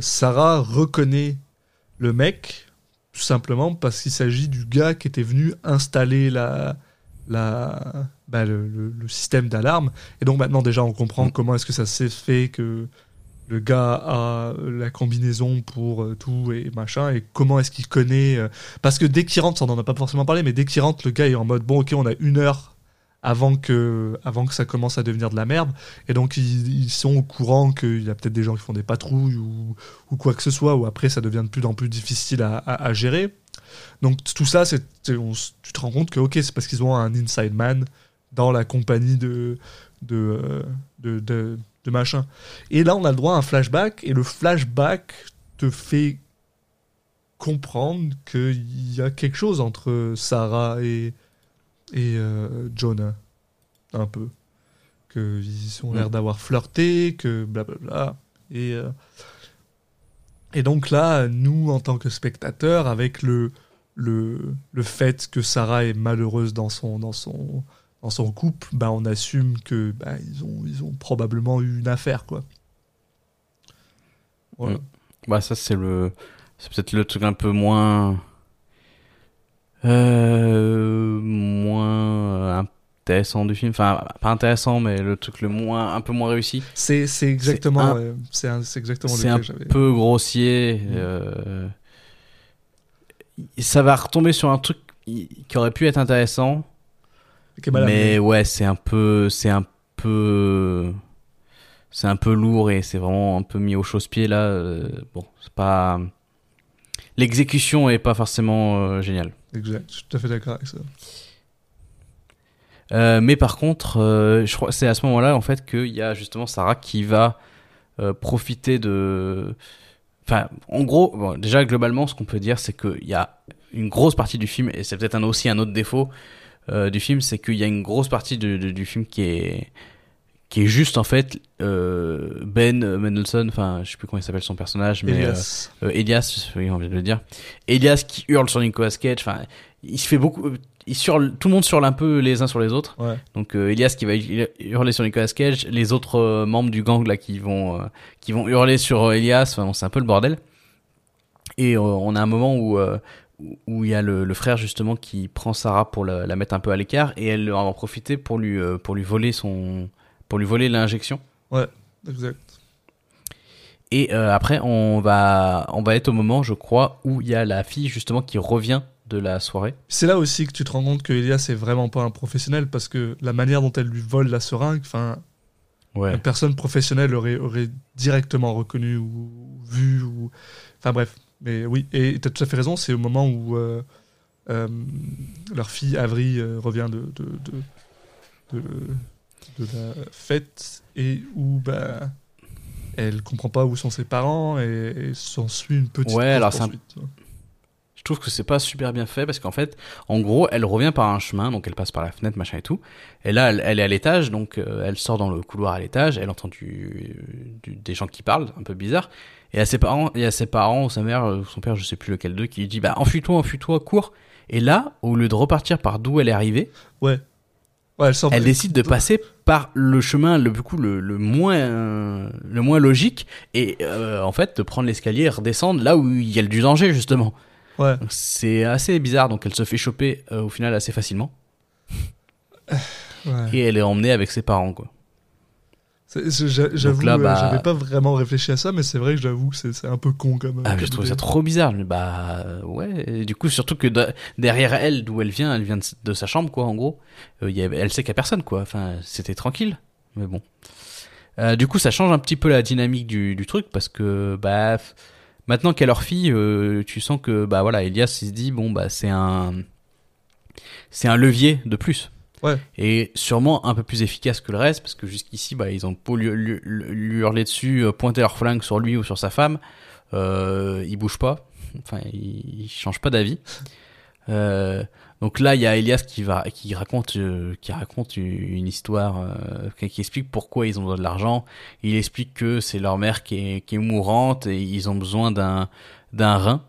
Sarah reconnaît le mec, tout simplement parce qu'il s'agit du gars qui était venu installer le système d'alarme. Et donc maintenant, déjà, on comprend comment est-ce que ça s'est fait que... Le gars a la combinaison pour tout et machin, et comment est-ce qu'il connaît... Parce que dès qu'il rentre, ça, on n'en a pas forcément parlé, mais dès qu'il rentre, le gars est en mode, bon, ok, on a 1 heure avant que ça commence à devenir de la merde, et donc ils sont au courant qu'il y a peut-être des gens qui font des patrouilles ou quoi que ce soit, ou après ça devient de plus en plus difficile à gérer. Donc tout ça, tu te rends compte que ok, c'est parce qu'ils ont un inside man dans la compagnie de machin. Et là, on a le droit à un flashback, et le flashback te fait comprendre qu'il y a quelque chose entre Sarah et Jonah, un peu. Qu'ils ont l'air d'avoir flirté, que blablabla. Et Et donc là, nous, en tant que spectateurs, avec le fait que Sarah est malheureuse dans son couple, bah, on assume que bah, ils ont probablement eu une affaire, quoi. Voilà. Bah, ça, c'est peut-être le truc un peu moins... moins intéressant du film, enfin pas intéressant mais le truc le moins, un peu moins réussi, c'est exactement, c'est exactement le cas que j'avais. C'est un peu grossier. Ça va retomber sur un truc qui aurait pu être intéressant, mais ouais, c'est un peu lourd et c'est vraiment un peu mis au chausse-pied là. Bon, c'est pas, l'exécution est pas forcément géniale. Exact, je suis tout à fait d'accord avec ça. Mais par contre, je crois que c'est à ce moment-là en fait qu'il y a justement Sarah qui va profiter de... Enfin, en gros, bon, déjà globalement, ce qu'on peut dire, c'est qu'il y a une grosse partie du film, et c'est peut-être aussi un autre défaut du film, c'est qu'il y a une grosse partie du film qui est juste en fait Ben Mendelsohn, enfin je sais plus comment il s'appelle son personnage, mais Elias, oui, on vient de le dire, Elias qui hurle sur Nicolas Cage, enfin il se fait beaucoup, tout le monde hurle un peu les uns sur les autres, ouais. Donc Elias qui va hurler sur Nicolas Cage, les autres membres du gang là qui vont hurler sur Elias, enfin bon, c'est un peu le bordel. Et on a un moment où il y a le frère justement qui prend Sarah pour la mettre un peu à l'écart, et elle va en profiter pour lui voler l'injection. Ouais, exact. Et après, on va être au moment, je crois, où il y a la fille justement qui revient de la soirée. C'est là aussi que tu te rends compte que Elias est vraiment pas un professionnel, parce que la manière dont elle lui vole la seringue, enfin, ouais. Une personne professionnelle aurait directement reconnu ou vu, ou enfin bref. Mais oui, et t'as tout à fait raison. C'est au moment où leur fille Avery revient de la fête, et où bah elle comprend pas où sont ses parents, et s'ensuit une petite poursuite. Je trouve que c'est pas super bien fait, parce qu'en fait, en gros, elle revient par un chemin, donc elle passe par la fenêtre, machin et tout, et là elle est à l'étage, donc elle sort dans le couloir à l'étage, elle entend des gens qui parlent, un peu bizarre, et à ses parents ou sa mère ou son père, je sais plus lequel d'eux, qui lui dit bah enfuis-toi, cours. Et là, au lieu de repartir par d'où elle est arrivée, elle décide de passer par le chemin le moins logique, et en fait de prendre l'escalier et redescendre là où il y a du danger justement. Ouais. Donc, c'est assez bizarre, donc elle se fait choper au final assez facilement. Ouais. Et elle est emmenée avec ses parents, quoi. J'avoue, là, j'avais pas vraiment réfléchi à ça, mais c'est vrai que j'avoue que c'est un peu con quand même. Ah, mais je trouve ça trop bizarre. Mais bah ouais, et du coup, surtout que derrière elle, d'où elle vient de sa chambre, quoi, en gros. Elle sait qu'il y a personne, quoi. Enfin, c'était tranquille, mais bon. Du coup, ça change un petit peu la dynamique du truc, parce que bah maintenant qu'elle est leur fille, tu sens que bah voilà, Elias il se dit bon bah c'est un levier de plus. Ouais. Et sûrement un peu plus efficace que le reste, parce que jusqu'ici, bah, ils ont beau lui hurler dessus, pointer leur flingue sur lui ou sur sa femme, ils bougent pas, enfin, ils changent pas d'avis. Donc là, il y a Elias qui raconte une histoire, qui explique pourquoi ils ont besoin de l'argent. Il explique que c'est leur mère qui est mourante et ils ont besoin d'un rein.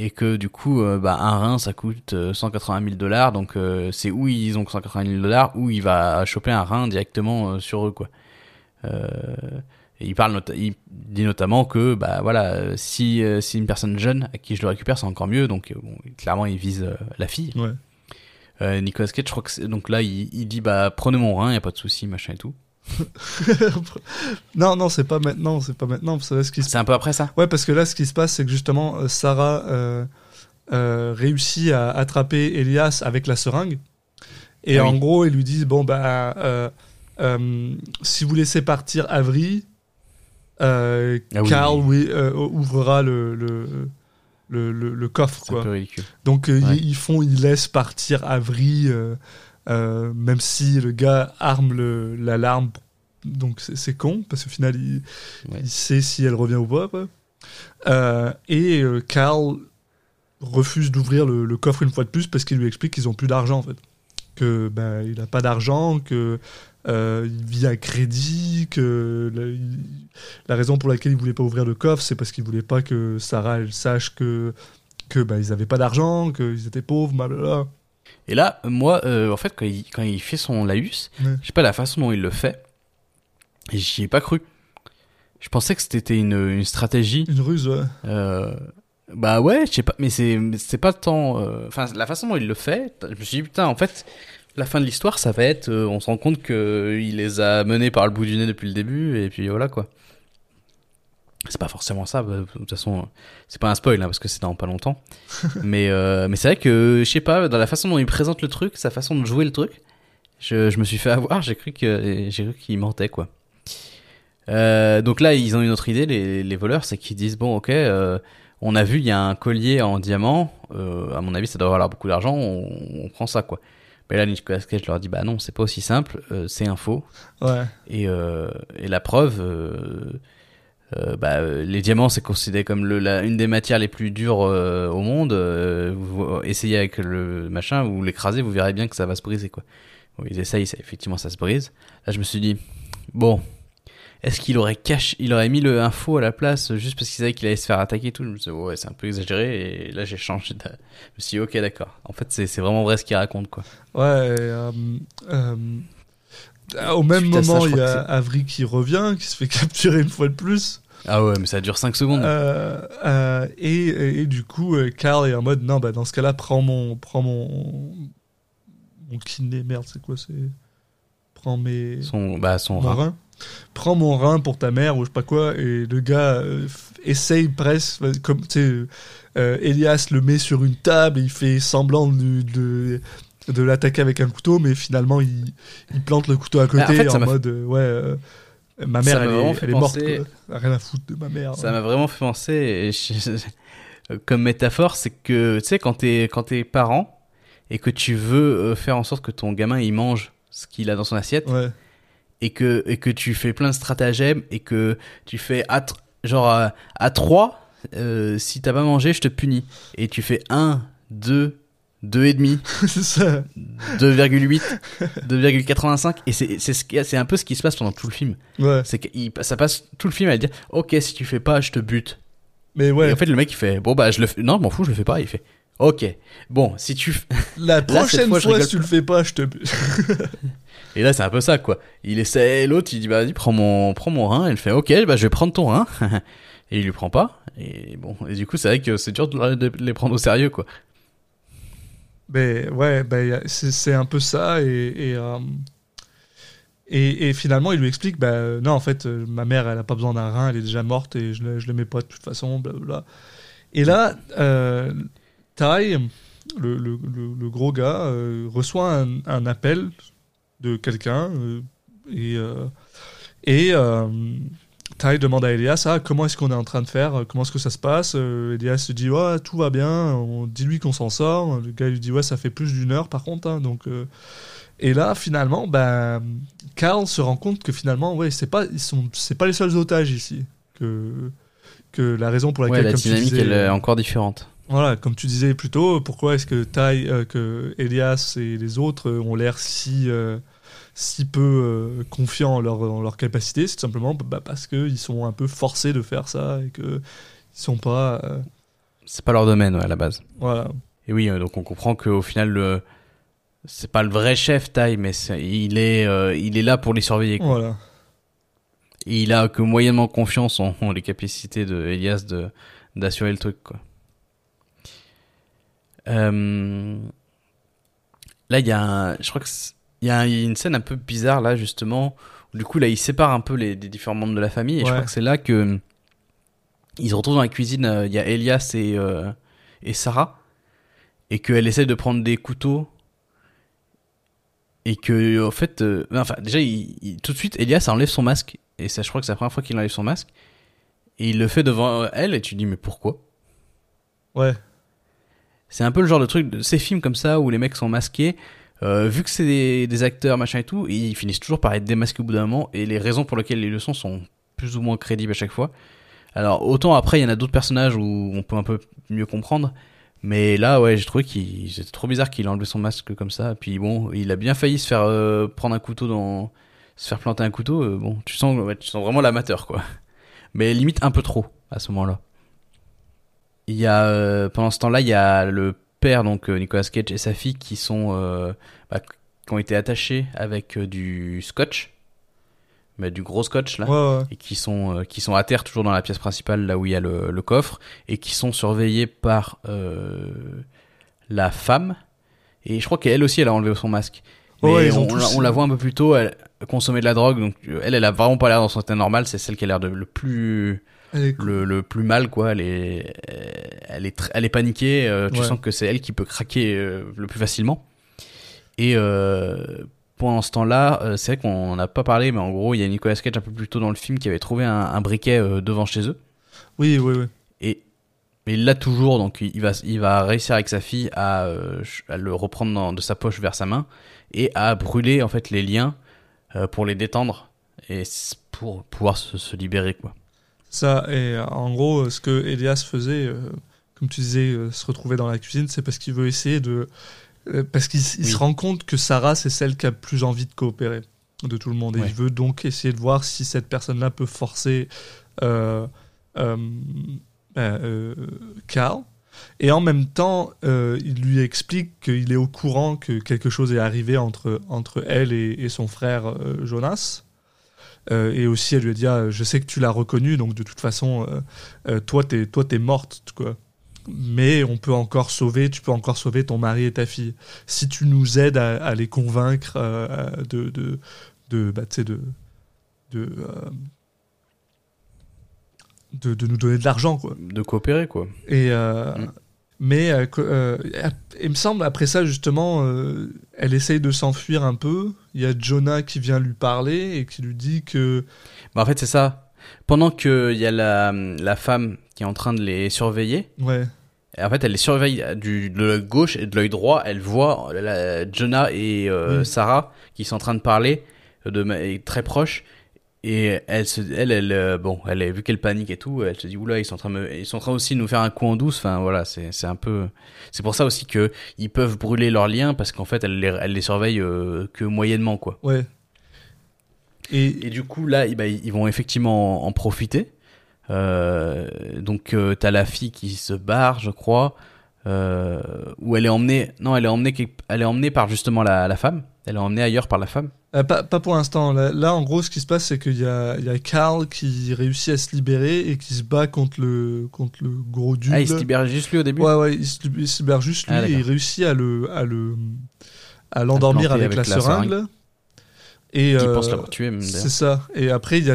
Et que du coup, un rein, ça coûte $180,000. Donc, c'est où ils ont $180,000, où il va choper un rein directement sur eux, quoi. Et il dit notamment que, bah voilà, si une personne jeune à qui je le récupère, c'est encore mieux. Donc, bon, clairement, il vise la fille. Ouais. Nicolas Cage, je crois que donc là, il dit, bah prenez mon rein, y a pas de souci, machin et tout. non, c'est pas maintenant. Vous savez ce qui se... C'est un peu après ça. Ouais, parce que là, ce qui se passe, c'est que justement, Sarah réussit à attraper Elias avec la seringue. Et en gros, ils lui disent bon bah si vous laissez partir Avery, Carl ouvrera le coffre. C'est quoi. Un peu ridicule. Donc ils laissent partir Avery. Même si le gars arme l'alarme, donc c'est con, parce qu'au final il sait si elle revient ou pas. Et Carl refuse d'ouvrir le coffre une fois de plus, parce qu'il lui explique qu'ils n'ont plus d'argent en fait, que il n'a pas d'argent, que via crédit, que la raison pour laquelle ils ne voulaient pas ouvrir le coffre, c'est parce qu'ils ne voulaient pas que Sarah elle sache que bah, ils n'avaient pas d'argent, qu'ils étaient pauvres, blablabla. Et là, moi, en fait, quand il fait son laïus, je sais pas, la façon dont il le fait, j'y ai pas cru. Je pensais que c'était une stratégie. Une ruse, ouais. Bah ouais, je sais pas, mais c'est pas tant... Enfin, la façon dont il le fait, je me suis dit, putain, en fait, la fin de l'histoire, ça va être... on se rend compte qu'il les a menés par le bout du nez depuis le début, et puis voilà, quoi. C'est pas forcément ça, bah, de toute façon, c'est pas un spoil, hein, parce que c'est dans pas longtemps. mais c'est vrai que, je sais pas, dans la façon dont il présente le truc, sa façon de jouer le truc, je me suis fait avoir, j'ai cru qu'il mentait, quoi. Donc là, ils ont une autre idée, les voleurs, c'est qu'ils disent, bon, ok... on a vu, il y a un collier en diamant, à mon avis, ça doit valoir beaucoup d'argent, on prend ça, quoi. Mais là, Nicolas Cage leur dit, bah non, c'est pas aussi simple, c'est un faux. Ouais. Et la preuve, bah, les diamants, c'est considéré comme une des matières les plus dures au monde. Vous essayez avec le machin, vous l'écrasez, vous verrez bien que ça va se briser, quoi. Bon, ils essayent, effectivement, ça se brise. Là, je me suis dit, bon... Est-ce qu'il aurait mis le info à la place juste parce qu'il savait qu'il allait se faire attaquer et tout? Je me suis dit, ouais, c'est un peu exagéré. Et là, j'ai changé. Je me suis dit, ok, d'accord. En fait, c'est vraiment vrai ce qu'il raconte, quoi. Ouais. Au même moment, il y a Avery qui revient, qui se fait capturer une fois de plus. Ah ouais, mais ça dure 5 secondes. Et du coup, Carl est en mode, non, bah, dans ce cas-là, prends mon kiné, merde, c'est quoi? Prends mes. Son rein. Prends mon rein pour ta mère ou je sais pas quoi, et le gars essaye presque, comme tu sais, Elias le met sur une table, il fait semblant de l'attaquer avec un couteau, mais finalement il plante le couteau à côté. En fait, en mode ma mère elle est morte, quoi. Rien à foutre de ma mère. Ça m'a vraiment fait penser, et comme métaphore, c'est que tu sais, quand t'es parent et que tu veux faire en sorte que ton gamin il mange ce qu'il a dans son assiette. Ouais. Et que tu fais plein de stratagèmes et que tu fais à 3, si t'as pas mangé, je te punis. Et tu fais 1, 2, 2,5, 2,8, 2,85. Et c'est un peu ce qui se passe pendant tout le film. Ouais. C'est que ça passe tout le film à dire, ok, si tu fais pas, je te bute. Mais ouais. Et en fait, le mec, il fait, bon, bah, je le fais. Non, je m'en fous, je le fais pas. Il fait, ok, bon, si tu. La prochaine fois, si tu le fais pas, je te bute. Et là, c'est un peu ça, quoi. Il essaie, l'autre, il dit, bah, vas-y, prends mon rein. Elle fait, ok, bah, je vais prendre ton rein. Et il lui prend pas. Et bon, et du coup, c'est vrai que c'est dur de les prendre au sérieux, quoi. Mais ouais, bah, c'est un peu ça. Et finalement, il lui explique, bah, non, en fait, ma mère, elle a pas besoin d'un rein, elle est déjà morte et je l'aimais pas de toute façon, blablabla. Et là, Ty, le gros gars, reçoit un appel de quelqu'un, et Ty demande à Elias, comment est-ce qu'on est en train de faire, comment est-ce que ça se passe. Elias lui dit, ouais, tout va bien, on dit lui qu'on s'en sort. Le gars lui dit, ouais, ça fait plus d'une heure par contre, hein, donc et là finalement, ben, Carl se rend compte que finalement, ouais, c'est pas les seuls otages ici, que la raison pour laquelle, ouais, la comme dynamique, tu disais, elle est encore différente. Voilà, comme tu disais plus tôt, pourquoi est-ce que que Elias et les autres ont l'air si peu confiants en leur capacité? C'est tout simplement parce qu'ils sont un peu forcés de faire ça et qu'ils sont pas... C'est pas leur domaine, ouais, à la base. Voilà. Et oui, donc on comprend qu'au final, c'est pas le vrai chef, Ty, mais il est là pour les surveiller, quoi. Voilà. Et il a que moyennement confiance en les capacités d'Elias d'assurer le truc, quoi. Là, il y a une scène un peu bizarre, là, justement. Du coup, là, il sépare un peu les différents membres de la famille. Et ouais, je crois que c'est là que ils se retrouvent dans la cuisine. Il y a Elias et Sarah. Et qu'elle essaie de prendre des couteaux. Et que, en fait, enfin, déjà, tout de suite, Elias enlève son masque. Et ça, je crois que c'est la première fois qu'il enlève son masque. Et il le fait devant elle. Et tu te dis, mais pourquoi? Ouais. C'est un peu le genre de truc, ces films comme ça où les mecs sont masqués, vu que c'est des acteurs, machin et tout, et ils finissent toujours par être démasqués au bout d'un moment, et les raisons pour lesquelles ils le sont plus ou moins crédibles à chaque fois. Alors, autant après, il y en a d'autres personnages où on peut un peu mieux comprendre, mais là, ouais, j'ai trouvé c'était trop bizarre qu'il a enlevé son masque comme ça, puis bon, il a bien failli se faire prendre un couteau se faire planter un couteau, bon, tu sens vraiment l'amateur, quoi. Mais limite un peu trop à ce moment-là. Il y a pendant ce temps-là, il y a le père, donc Nicolas Cage, et sa fille qui sont qui ont été attachés avec du scotch, mais du gros scotch là, ouais. Et qui sont à terre toujours dans la pièce principale là où il y a le coffre, et qui sont surveillés par la femme. Et je crois qu'elle aussi, elle a enlevé son masque. Mais ouais, on la voit un peu plus tôt, elle consommait de la drogue, donc elle a vraiment pas l'air dans son état normal. C'est celle qui a l'air de le plus mal, quoi. Elle est paniquée. Tu sens que c'est elle qui peut craquer le plus facilement. Et pendant ce temps-là, c'est vrai qu'on n'a pas parlé, mais en gros, il y a Nicolas Cage un peu plus tôt dans le film qui avait trouvé un briquet devant chez eux. Oui. Mais il l'a toujours, donc il va réussir avec sa fille à le reprendre de sa poche vers sa main et à brûler en fait les liens pour les détendre et pour pouvoir se libérer, quoi. Ça, et en gros, ce que Elias faisait, comme tu disais, se retrouver dans la cuisine, c'est parce qu'il veut essayer de... parce qu'il se rend compte que Sarah, c'est celle qui a plus envie de coopérer de tout le monde. Et il veut donc essayer de voir si cette personne-là peut forcer Carl. Et en même temps, il lui explique qu'il est au courant que quelque chose est arrivé entre elle et son frère Jonas. Et aussi, elle lui a dit je sais que tu l'as reconnue, donc de toute façon, toi, t'es morte, quoi. Mais on peut encore sauver, tu peux encore sauver ton mari et ta fille. Si tu nous aides à les convaincre de nous donner de l'argent, quoi. De coopérer, quoi. Et mais il me semble, après ça, justement, elle essaye de s'enfuir un peu. Il y a Jonah qui vient lui parler et qui lui dit que... Bah en fait, c'est ça. Pendant qu'il y a la femme qui est en train de les surveiller, ouais. En fait, elle les surveille de l'œil gauche et de l'œil droit. Elle voit Jonah et Sarah qui sont en train de parler, très proches. Et elle vu qu'elle panique et tout, elle se dit oula, ils sont en train aussi de nous faire un coup en douce. Enfin voilà, c'est un peu, c'est pour ça aussi que ils peuvent brûler leurs liens, parce qu'en fait elle les surveille que moyennement, quoi. Ouais. Et du coup là ils vont effectivement en profiter. Donc t'as la fille qui se barre, je crois, où elle est emmenée. Non, elle est emmenée par justement la femme. Elle est emmenée ailleurs par la femme. Pas pour l'instant. Là, en gros, ce qui se passe, c'est qu'il y a Carl qui réussit à se libérer et qui se bat contre le gros dude. Ah, il se libère juste lui au début. Ouais, il se libère juste lui, et il réussit à l'endormir avec la seringue. Et qui pense l'avoir tué, même, d'ailleurs. C'est ça. Et après, il y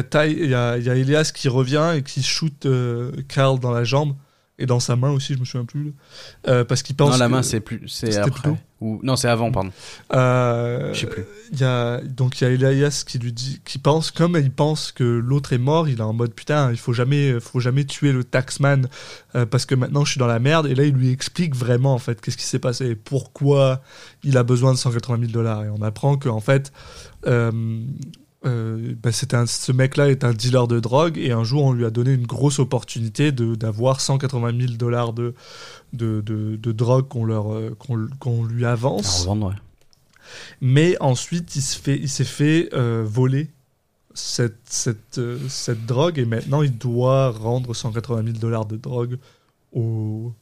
a Elias qui revient et qui shoot Carl dans la jambe. Et dans sa main aussi, je me souviens plus. Parce qu'il pense. Non, la main, c'est après. Non, c'est avant, pardon. Je sais plus. Donc il y a Elias qui lui dit, qui pense, comme il pense que l'autre est mort, il est en mode putain, il faut jamais tuer le taxman parce que maintenant je suis dans la merde. Et là, il lui explique vraiment en fait qu'est-ce qui s'est passé, et pourquoi il a besoin de $180,000. Et on apprend que en fait. Ce mec-là est un dealer de drogue, et un jour on lui a donné une grosse opportunité d'avoir $180,000 de drogue qu'on lui avance. À revendre, ouais. Mais ensuite il s'est fait voler cette drogue, et maintenant il doit rendre $180,000 de drogue au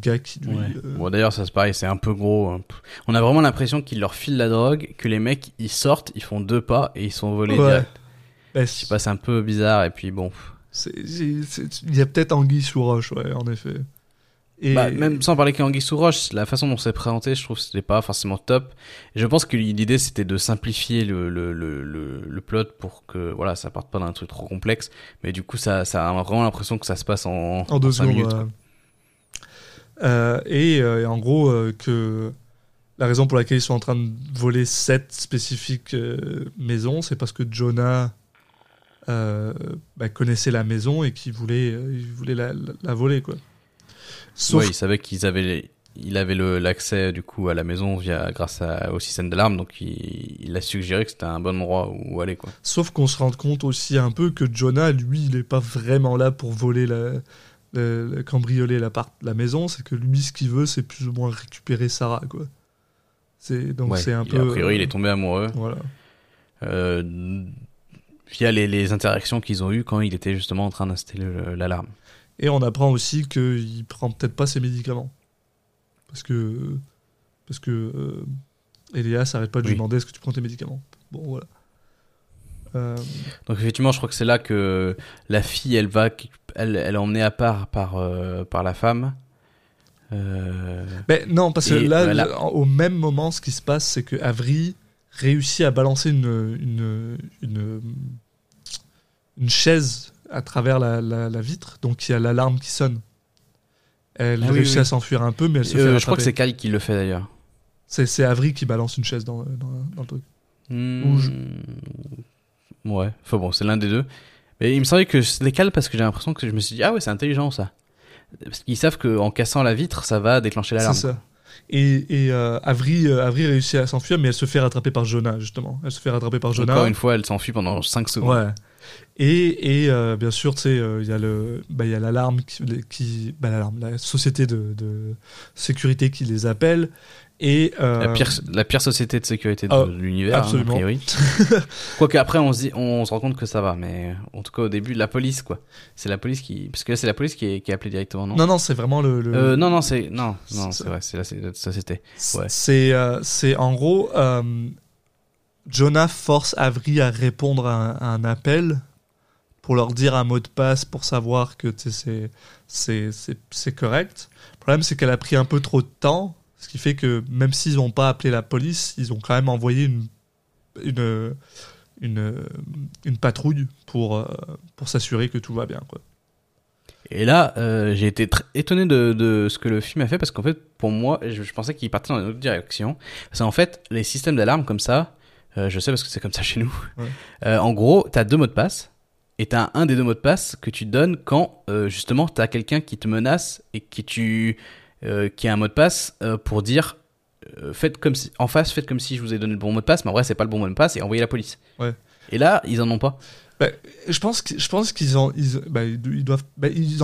gars qui lui... Ouais. Bon, d'ailleurs, ça se pareil, c'est un peu gros. Hein. On a vraiment l'impression qu'ils leur filent la drogue, que les mecs, ils sortent, ils font 2 pas et ils sont volés direct. Je sais pas, c'est un peu bizarre, et puis bon... Il y a peut-être anguille sous roche, ouais, en effet. Et... Bah, même sans parler qu'anguille sous roche, la façon dont c'est présenté, je trouve que c'était pas forcément top. Je pense que l'idée, c'était de simplifier le plot pour que voilà, ça parte pas d'un truc trop complexe, mais du coup, ça a vraiment l'impression que ça se passe en 2 minutes. Ouais. Et en gros que la raison pour laquelle ils sont en train de voler cette spécifique maison, c'est parce que Jonah connaissait la maison et qu'il voulait la voler, quoi. Sauf il savait qu'il avait l'accès du coup à la maison grâce aux systèmes d'alarme, donc il a suggéré que c'était un bon endroit où aller, quoi. Sauf qu'on se rend compte aussi un peu que Jonah, lui, il est pas vraiment là pour voler cambrioler la maison, c'est que lui, ce qu'il veut, c'est plus ou moins récupérer Sarah, quoi. C'est donc c'est un peu. A priori, il est tombé amoureux. Voilà. via les interactions qu'ils ont eues quand il était justement en train d'installer l'alarme. Et on apprend aussi qu'il prend peut-être pas ses médicaments. Parce que Elias n'arrête pas de lui demander est-ce que tu prends tes médicaments. Bon, voilà. Donc effectivement, je crois que c'est là que la fille, elle est emmenée à part par la femme. Mais non, parce que là, au même moment, ce qui se passe, c'est que Avery réussit à balancer une chaise à travers la vitre, donc il y a l'alarme qui sonne. Elle réussit à s'enfuir un peu, mais elle se fait attraper. Je crois que c'est Kyle qui le fait d'ailleurs. C'est Avery qui balance une chaise dans le truc. Ouais, enfin bon, c'est l'un des deux. Mais il me semblait que c'était Kyle parce que j'ai l'impression que je me suis dit, ah ouais, c'est intelligent ça. Parce qu'ils savent qu'en cassant la vitre, ça va déclencher l'alarme. C'est ça. Et Avery réussit à s'enfuir, mais elle se fait rattraper par Jonah, justement. Elle se fait rattraper par Jonah. Encore une fois, elle s'enfuit pendant 5 secondes. Ouais. Et bien sûr, tu sais, il y a l'alarme la société de sécurité qui les appelle. Et la pire société de sécurité de l'univers, absolument. Hein, a priori. Quoique après, on se rend compte que ça va, mais en tout cas au début, la police, quoi. C'est la police qui, parce que là, c'est la police qui est appelée directement, non ? Non, c'est vraiment le. C'est vrai, c'est la société. Ouais. C'est en gros, Jonah force Avery à répondre à un appel pour leur dire un mot de passe pour savoir que c'est correct. Le problème, c'est qu'elle a pris un peu trop de temps. Ce qui fait que même s'ils n'ont pas appelé la police, ils ont quand même envoyé une patrouille pour s'assurer que tout va bien, quoi. Et là, j'ai été très étonné de ce que le film a fait parce qu'en fait, pour moi, je pensais qu'il partait dans une autre direction. C'est en fait les systèmes d'alarme comme ça. Je sais parce que c'est comme ça chez nous. Ouais. En gros, t'as 2 mots de passe et t'as un des 2 mots de passe que tu donnes quand justement t'as quelqu'un qui te menace et qui a un mot de passe pour dire faites comme si je vous ai donné le bon mot de passe, mais en vrai c'est pas le bon mot de passe et envoyez la police. Ouais. Et là ils en ont pas. Je pense qu'ils en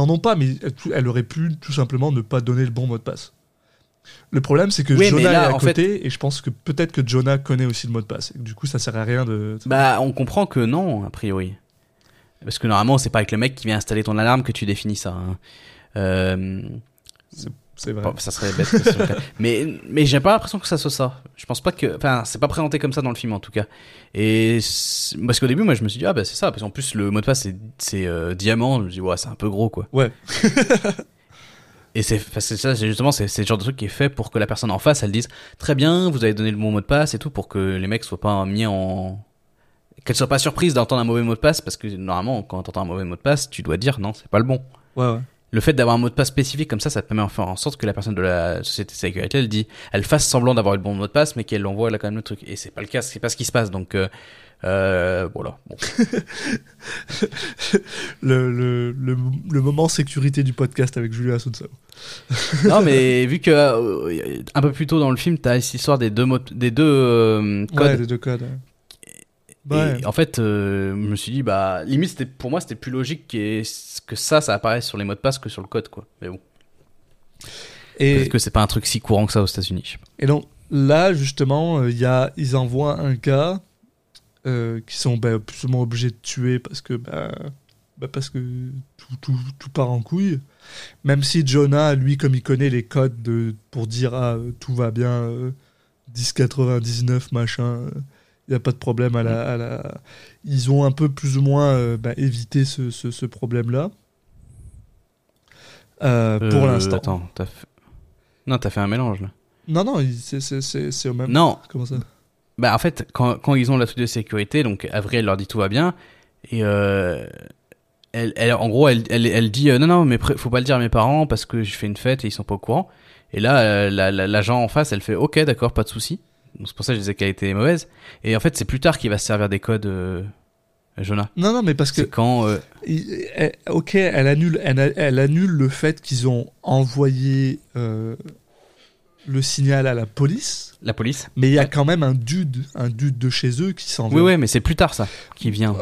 ont pas, mais elle aurait pu tout simplement ne pas donner le bon mot de passe. Le problème c'est que Jonah là, est à côté et je pense que peut-être que Jonah connaît aussi le mot de passe. Et du coup ça sert à rien de. Bah on comprend que non a priori, parce que normalement c'est pas avec le mec qui vient installer ton alarme que tu définis ça. Hein. C'est vrai. Bon, ça serait bête que ce soit mais j'ai pas l'impression que ça soit ça. Je pense pas que, enfin, c'est pas présenté comme ça dans le film en tout cas. Et parce qu'au début, moi, je me suis dit c'est ça. Parce qu'en plus, le mot de passe c'est diamant. Je me dis c'est un peu gros quoi. Ouais. Et c'est le genre de truc qui est fait pour que la personne en face, elle dise très bien, vous avez donné le bon mot de passe et tout pour que les mecs soient pas mis en, qu'elles soient pas surprises d'entendre un mauvais mot de passe parce que normalement, quand t'entends un mauvais mot de passe, tu dois dire non, c'est pas le bon. Ouais. Le fait d'avoir un mot de passe spécifique comme ça, ça permet de faire en sorte que la personne de la société de sécurité, elle fasse semblant d'avoir eu le bon mot de passe, mais qu'elle l'envoie là quand même le truc. Et c'est pas le cas, c'est pas ce qui se passe. Donc voilà. Bon. le moment sécurité du podcast avec Julien Asunsaou. Non, mais vu que un peu plus tôt dans le film, t'as cette histoire des deux codes. Ouais, des deux codes. Ouais. Et en fait, je me suis dit, limite, pour moi, c'était plus logique que ça apparaisse sur les mots de passe que sur le code, quoi. Mais bon. Peut-être que c'est pas un truc si courant que ça aux États-Unis. Je sais pas. Et donc, là, justement, ils envoient un gars qui sont plus ou moins obligés de tuer parce que tout part en couille. Même si Jonah, lui, comme il connaît les codes pour dire tout va bien, 1099, machin. Il n'y a pas de problème à la... Ils ont un peu plus ou moins évité ce problème-là. Pour l'instant. Attends, t'as fait un mélange, là. Non, c'est au même... Non. Comment ça ? En fait, quand ils ont la truc de sécurité, donc Avril, elle leur dit tout va bien, et elle dit non, mais faut pas le dire à mes parents parce que je fais une fête et ils sont pas au courant. Et là, l'agent en face, elle fait ok, d'accord, pas de souci. Donc c'est pour ça que je disais qu'elle était mauvaise. Et en fait, c'est plus tard qu'il va se servir des codes, Jonah. Non, mais parce que... C'est quand... elle annule le fait qu'ils ont envoyé le signal à la police. Mais il y a quand même un dude de chez eux qui s'en va. Oui, mais c'est plus tard, ça, qui vient.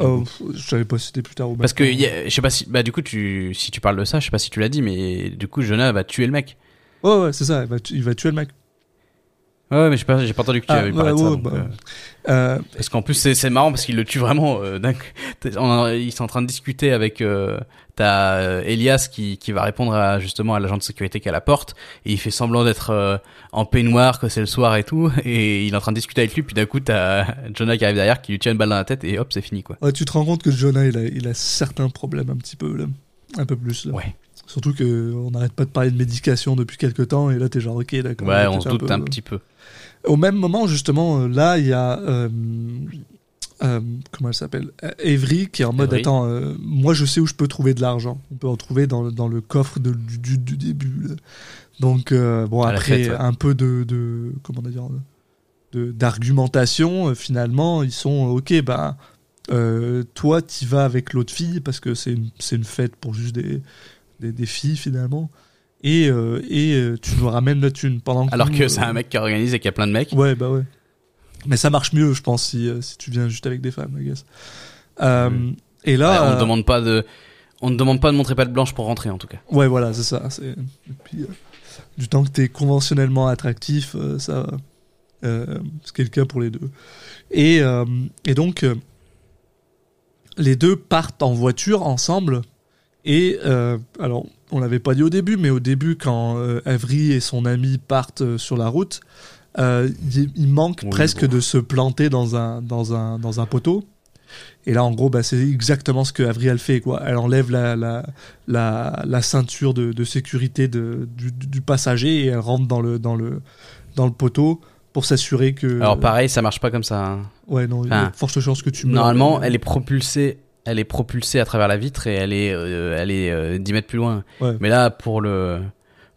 Je savais pas si c'était plus tard ou pas. Parce que, je sais pas si... du coup, si tu parles de ça, je sais pas si tu l'as dit, mais du coup, Jonah va tuer le mec. Ouais, c'est ça, il va tuer le mec. Ouais, mais j'ai pas entendu que tu avais parlé de ça. Ouais, donc, parce qu'en plus, c'est marrant parce qu'il le tue vraiment. Ils sont en train de discuter avec. T'as Elias qui va répondre justement à l'agent de sécurité qui est à la porte, et il fait semblant d'être en peignoir, que c'est le soir et tout, et il est en train de discuter avec lui, puis d'un coup t'as Jonah qui arrive derrière, qui lui tient une balle dans la tête, et hop, c'est fini, quoi. Ouais, tu te rends compte que Jonah il a certains problèmes un petit peu là, un peu plus là. Ouais. Surtout qu'on n'arrête pas de parler de médication depuis quelques temps, et là t'es genre ok, d'accord. Ouais, on se doute un petit peu. Au même moment, justement, là il y a comment elle s'appelle, Avery, qui est en mode Avery. Attends, moi je sais où je peux trouver de l'argent. On peut en trouver dans le coffre du début. Là. Donc bon, à après fête, ouais. Un peu de comment dire, d'argumentation, finalement ils sont ok. Bah toi t'y vas avec l'autre fille parce que c'est une fête pour juste des filles finalement. Et tu nous ramènes la thune pendant que alors que c'est un mec qui organise et qu'il y a plein de mecs. Ouais bah ouais. Mais ça marche mieux, je pense, si tu viens juste avec des femmes, I guess. Oui. Et là, ouais, on ne demande pas de montrer patte blanche pour rentrer, en tout cas. Ouais, voilà, c'est ça. C'est... Et puis, du temps que t'es conventionnellement attractif, ça, c'est le cas pour les deux. Et donc, les deux partent en voiture ensemble. Et alors, on l'avait pas dit au début, mais au début, quand Avery et son ami partent sur la route. Il manque presque de se planter dans un poteau. Et là, en gros, bah, c'est exactement ce que Avril fait, quoi. Elle enlève la ceinture de sécurité du passager et elle rentre dans le poteau pour s'assurer que. Alors pareil, ça marche pas comme ça. Hein. Ouais, non. Enfin, il y a forte chance que tu meurs. Normalement, elle est propulsée. Elle est propulsée à travers la vitre et elle est 10 mètres plus loin. Ouais. Mais là,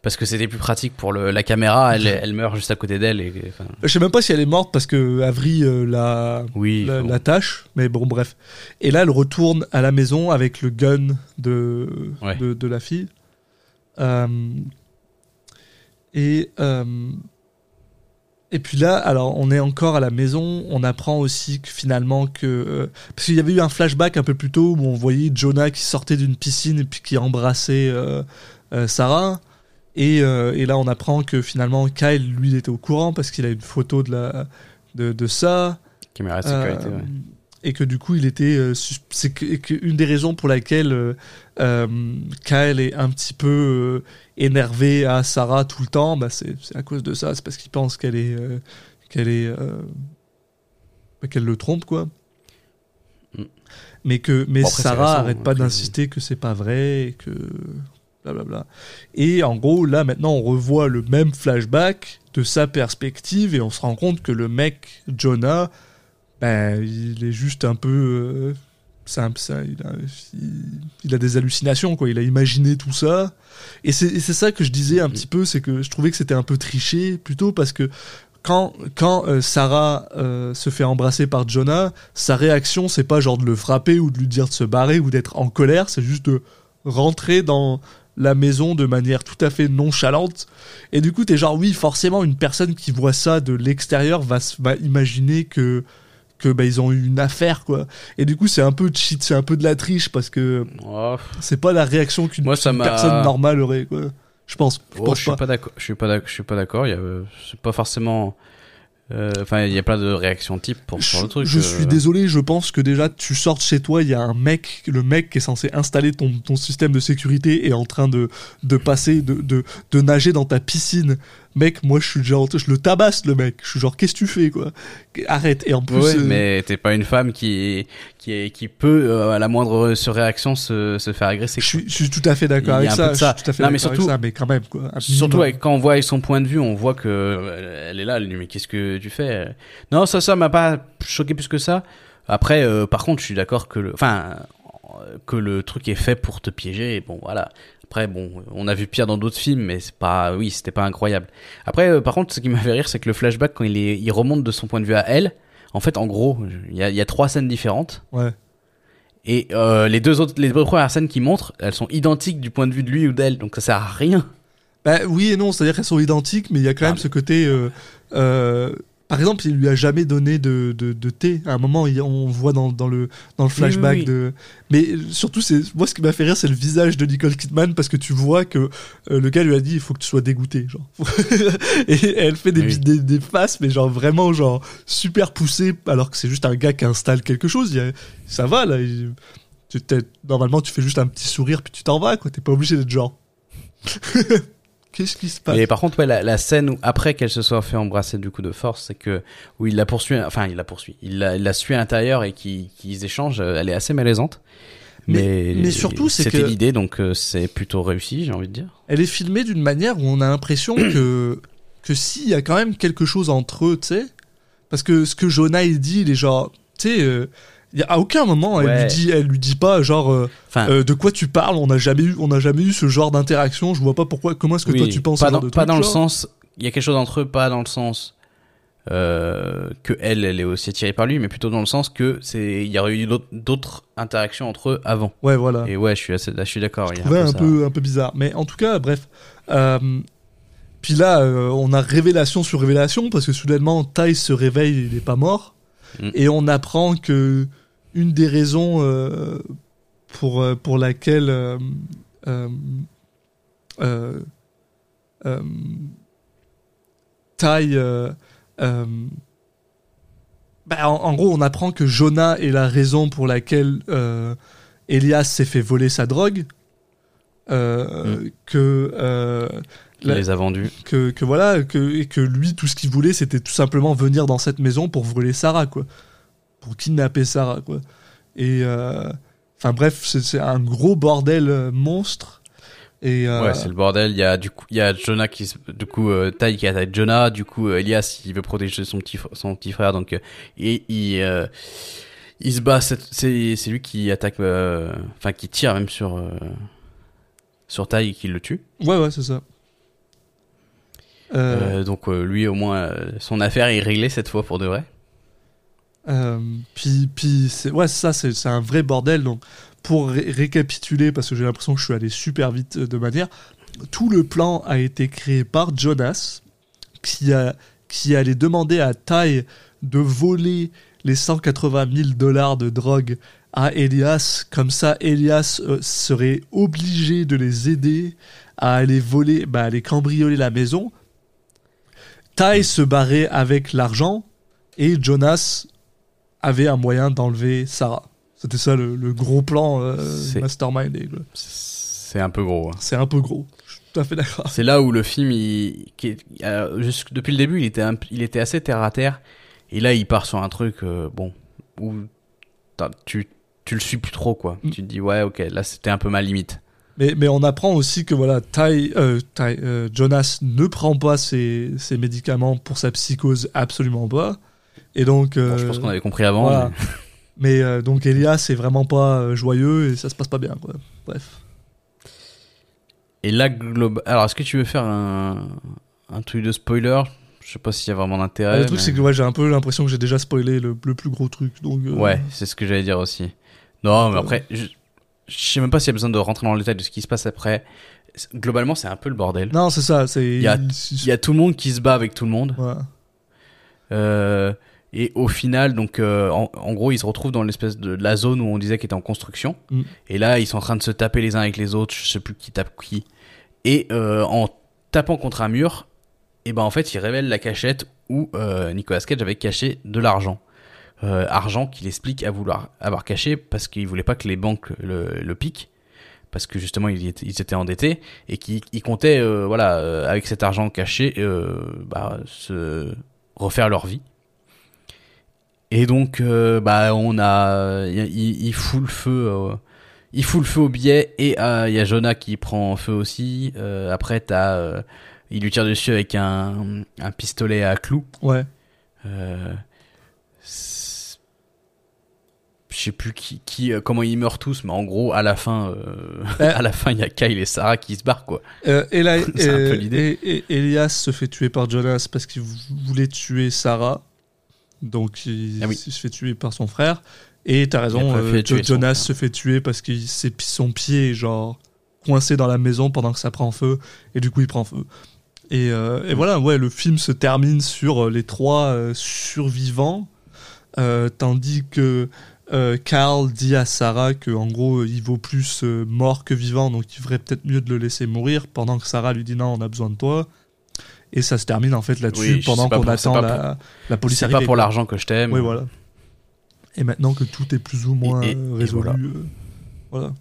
parce que c'était plus pratique pour la caméra, elle meurt juste à côté d'elle. Et, je sais même pas si elle est morte parce que Avery l'attache, mais bon bref. Et là, elle retourne à la maison avec le gun de la fille. Et puis là, alors on est encore à la maison, on apprend aussi que finalement parce qu'il y avait eu un flashback un peu plus tôt où on voyait Jonah qui sortait d'une piscine et puis qui embrassait Sarah. Et là, on apprend que finalement, Kyle, lui, il était au courant parce qu'il a une photo de ça. Caméra de sécurité, ouais. Et que du coup, il était. C'est une des raisons pour laquelle Kyle est un petit peu énervé à Sarah tout le temps, bah, c'est à cause de ça. C'est parce qu'il pense qu'elle le trompe, quoi. Mm. Mais Sarah n'arrête pas d'insister que c'est pas vrai et que. Blablabla. Et en gros, là, maintenant, on revoit le même flashback de sa perspective et on se rend compte que le mec, Jonah, ben, il est juste un peu... simple, ça. Il a des hallucinations, quoi. Il a imaginé tout ça. Et c'est ça que je disais un petit peu, c'est que je trouvais que c'était un peu triché, plutôt, parce que quand Sarah se fait embrasser par Jonah, sa réaction, c'est pas genre de le frapper ou de lui dire de se barrer ou d'être en colère, c'est juste de rentrer dans la maison de manière tout à fait nonchalante, et du coup t'es genre oui, forcément une personne qui voit ça de l'extérieur va imaginer que bah, ils ont eu une affaire, quoi, et du coup c'est un peu cheat, c'est un peu de la triche parce que c'est pas la réaction qu'une personne normale aurait, quoi. Je suis pas d'accord, c'est pas forcément. Enfin, il y a plein de réactions type pour le truc. Je suis désolé, je pense que déjà tu sortes chez toi, il y a le mec qui est censé installer ton système de sécurité est en train de passer, de nager dans ta piscine. Mec, moi je suis genre, je le tabasse, le mec. Je suis genre, qu'est-ce que tu fais, quoi? Arrête. Et en plus. Ouais, mais t'es pas une femme qui peut, à la moindre réaction, se faire agresser. Je suis tout à fait d'accord avec ça. Mais quand même, quoi. Surtout quand on voit avec son point de vue, on voit que elle est là, mais qu'est-ce que tu fais? Non, ça m'a pas choqué plus que ça. Après, par contre, je suis d'accord que le truc est fait pour te piéger. Et bon, voilà. Après, bon, on a vu pire dans d'autres films, mais c'était pas incroyable. Après, par contre, ce qui m'a fait rire, c'est que le flashback, quand il remonte de son point de vue à elle, en fait, en gros, il y a 3 scènes différentes. Ouais. Et les deux premières scènes qu'il montre, elles sont identiques du point de vue de lui ou d'elle, donc ça sert à rien. Bah oui et non, c'est-à-dire qu'elles sont identiques, mais il y a quand même ce côté Par exemple, il lui a jamais donné de thé. À un moment, on voit dans le flashback de. Mais surtout, moi, ce qui m'a fait rire, c'est le visage de Nicole Kidman, parce que tu vois que le gars lui a dit, il faut que tu sois dégoûté, genre. Et elle fait des faces, mais genre vraiment genre super poussées, alors que c'est juste un gars qui installe quelque chose. Ça va là. Normalement, tu fais juste un petit sourire puis tu t'en vas, quoi. T'es pas obligé d'être genre. Qu'est-ce qui se passe? Et par contre, ouais, la scène où après qu'elle se soit fait embrasser du coup de force, c'est que où il la poursuit, il la suit à l'intérieur et qu'ils échangent. Elle est assez malaisante. Mais surtout, c'était que l'idée, donc c'est plutôt réussi, j'ai envie de dire. Elle est filmée d'une manière où on a l'impression que s'il y a quand même quelque chose entre eux, tu sais, parce que ce que Jonah il dit, il est genre, tu sais. À aucun moment elle lui dit pas genre de quoi tu parles, on n'a jamais eu ce genre d'interaction, je vois pas pourquoi, comment est-ce que toi tu penses à ce genre de truc, pas dans le sens il y a quelque chose entre eux, pas dans le sens que elle est aussi attirée par lui, mais plutôt dans le sens que il y aurait eu d'autres interactions entre eux avant. Ouais, voilà. Et ouais, je suis d'accord, je trouvais un peu bizarre, mais en tout cas bref, puis là on a révélation sur révélation, parce que soudainement Ty se réveille, il est pas mort. Et on apprend que une des raisons pour laquelle Ty, en gros, on apprend que Jonah est la raison pour laquelle Elias s'est fait voler sa drogue, que il les a vendus, que lui, tout ce qu'il voulait, c'était tout simplement venir dans cette maison pour voler Sarah, quoi, pour kidnapper Sarah, quoi. Et enfin bref, c'est un gros bordel monstre. Et ouais, c'est le bordel. Il y a Jonah qui, du coup, Ty qui attaque Jonah. Du coup, Elias, il veut protéger son petit frère, donc il se bat. C'est lui qui attaque, enfin qui tire même sur Ty et qui le tue. Ouais, c'est ça. Donc lui au moins son affaire est réglée cette fois pour de vrai. Puis c'est un vrai bordel. Donc pour récapituler, parce que j'ai l'impression que je suis allé super vite de manière, tout le plan a été créé par Jonas, qui allait demander à Ty de voler les $180,000 de drogue à Elias, comme ça Elias serait obligé de les aider à aller voler, à aller cambrioler la maison. Ty se barrait avec l'argent et Jonas avait un moyen d'enlever Sarah. C'était ça le gros plan mastermind. C'est un peu gros. Hein. C'est un peu gros. Je suis tout à fait d'accord. C'est là où le film, depuis le début, il était assez terre à terre. Et là, il part sur un truc où tu le suis plus trop, quoi. Tu te dis ouais, ok, là c'était un peu ma limite. Mais on apprend aussi que voilà, Jonas ne prend pas ses médicaments pour sa psychose, absolument pas. Et donc je pense qu'on avait compris avant. Voilà. Mais donc Elias est vraiment pas joyeux et ça se passe pas bien, quoi. Bref. Et là alors est-ce que tu veux faire un truc de spoiler? Je sais pas s'il y a vraiment d'intérêt. Le truc c'est que j'ai un peu l'impression que j'ai déjà spoilé le plus gros truc. Donc ouais, c'est ce que j'allais dire aussi. Non, mais après je sais même pas s'il y a besoin de rentrer dans le détail de ce qui se passe après. Globalement, c'est un peu le bordel. Non, c'est ça. Il y a tout le monde qui se bat avec tout le monde. Ouais. Et au final, donc, en gros, ils se retrouvent dans l'espèce de la zone où on disait qu'ils étaient en construction. Mm. Et là, ils sont en train de se taper les uns avec les autres. Je sais plus qui tape qui. Et en tapant contre un mur, et ben en fait, ils révèlent la cachette où Nicolas Cage avait caché de l'argent. Argent qu'il explique avoir caché parce qu'il voulait pas que les banques le piquent, parce que justement ils étaient endettés et qu'ils comptaient avec cet argent caché se refaire leur vie. Et donc il fout le feu au billet et il y a Jonah qui prend feu aussi. Après il lui tire dessus avec un pistolet à clous. Ouais. Je sais plus comment ils meurent tous, mais en gros à la fin, à la fin il y a Kyle et Sarah qui se barrent, quoi. C'est un peu l'idée. Et Elias se fait tuer par Jonas parce qu'il voulait tuer Sarah, donc il se fait tuer par son frère. Et t'as raison, Jonas se fait tuer parce qu'il s'est son pied genre coincé dans la maison pendant que ça prend feu et du coup il prend feu. Et voilà, ouais, le film se termine sur les trois survivants, tandis que Carl dit à Sarah qu'en gros, il vaut plus mort que vivant, donc il ferait peut-être mieux de le laisser mourir, pendant que Sarah lui dit « Non, on a besoin de toi ». Et ça se termine en fait là-dessus, oui, pendant qu'on attend la police arriver. C'est pas pour l'argent que je t'aime. Oui, voilà. Et maintenant que tout est plus ou moins résolu. Voilà.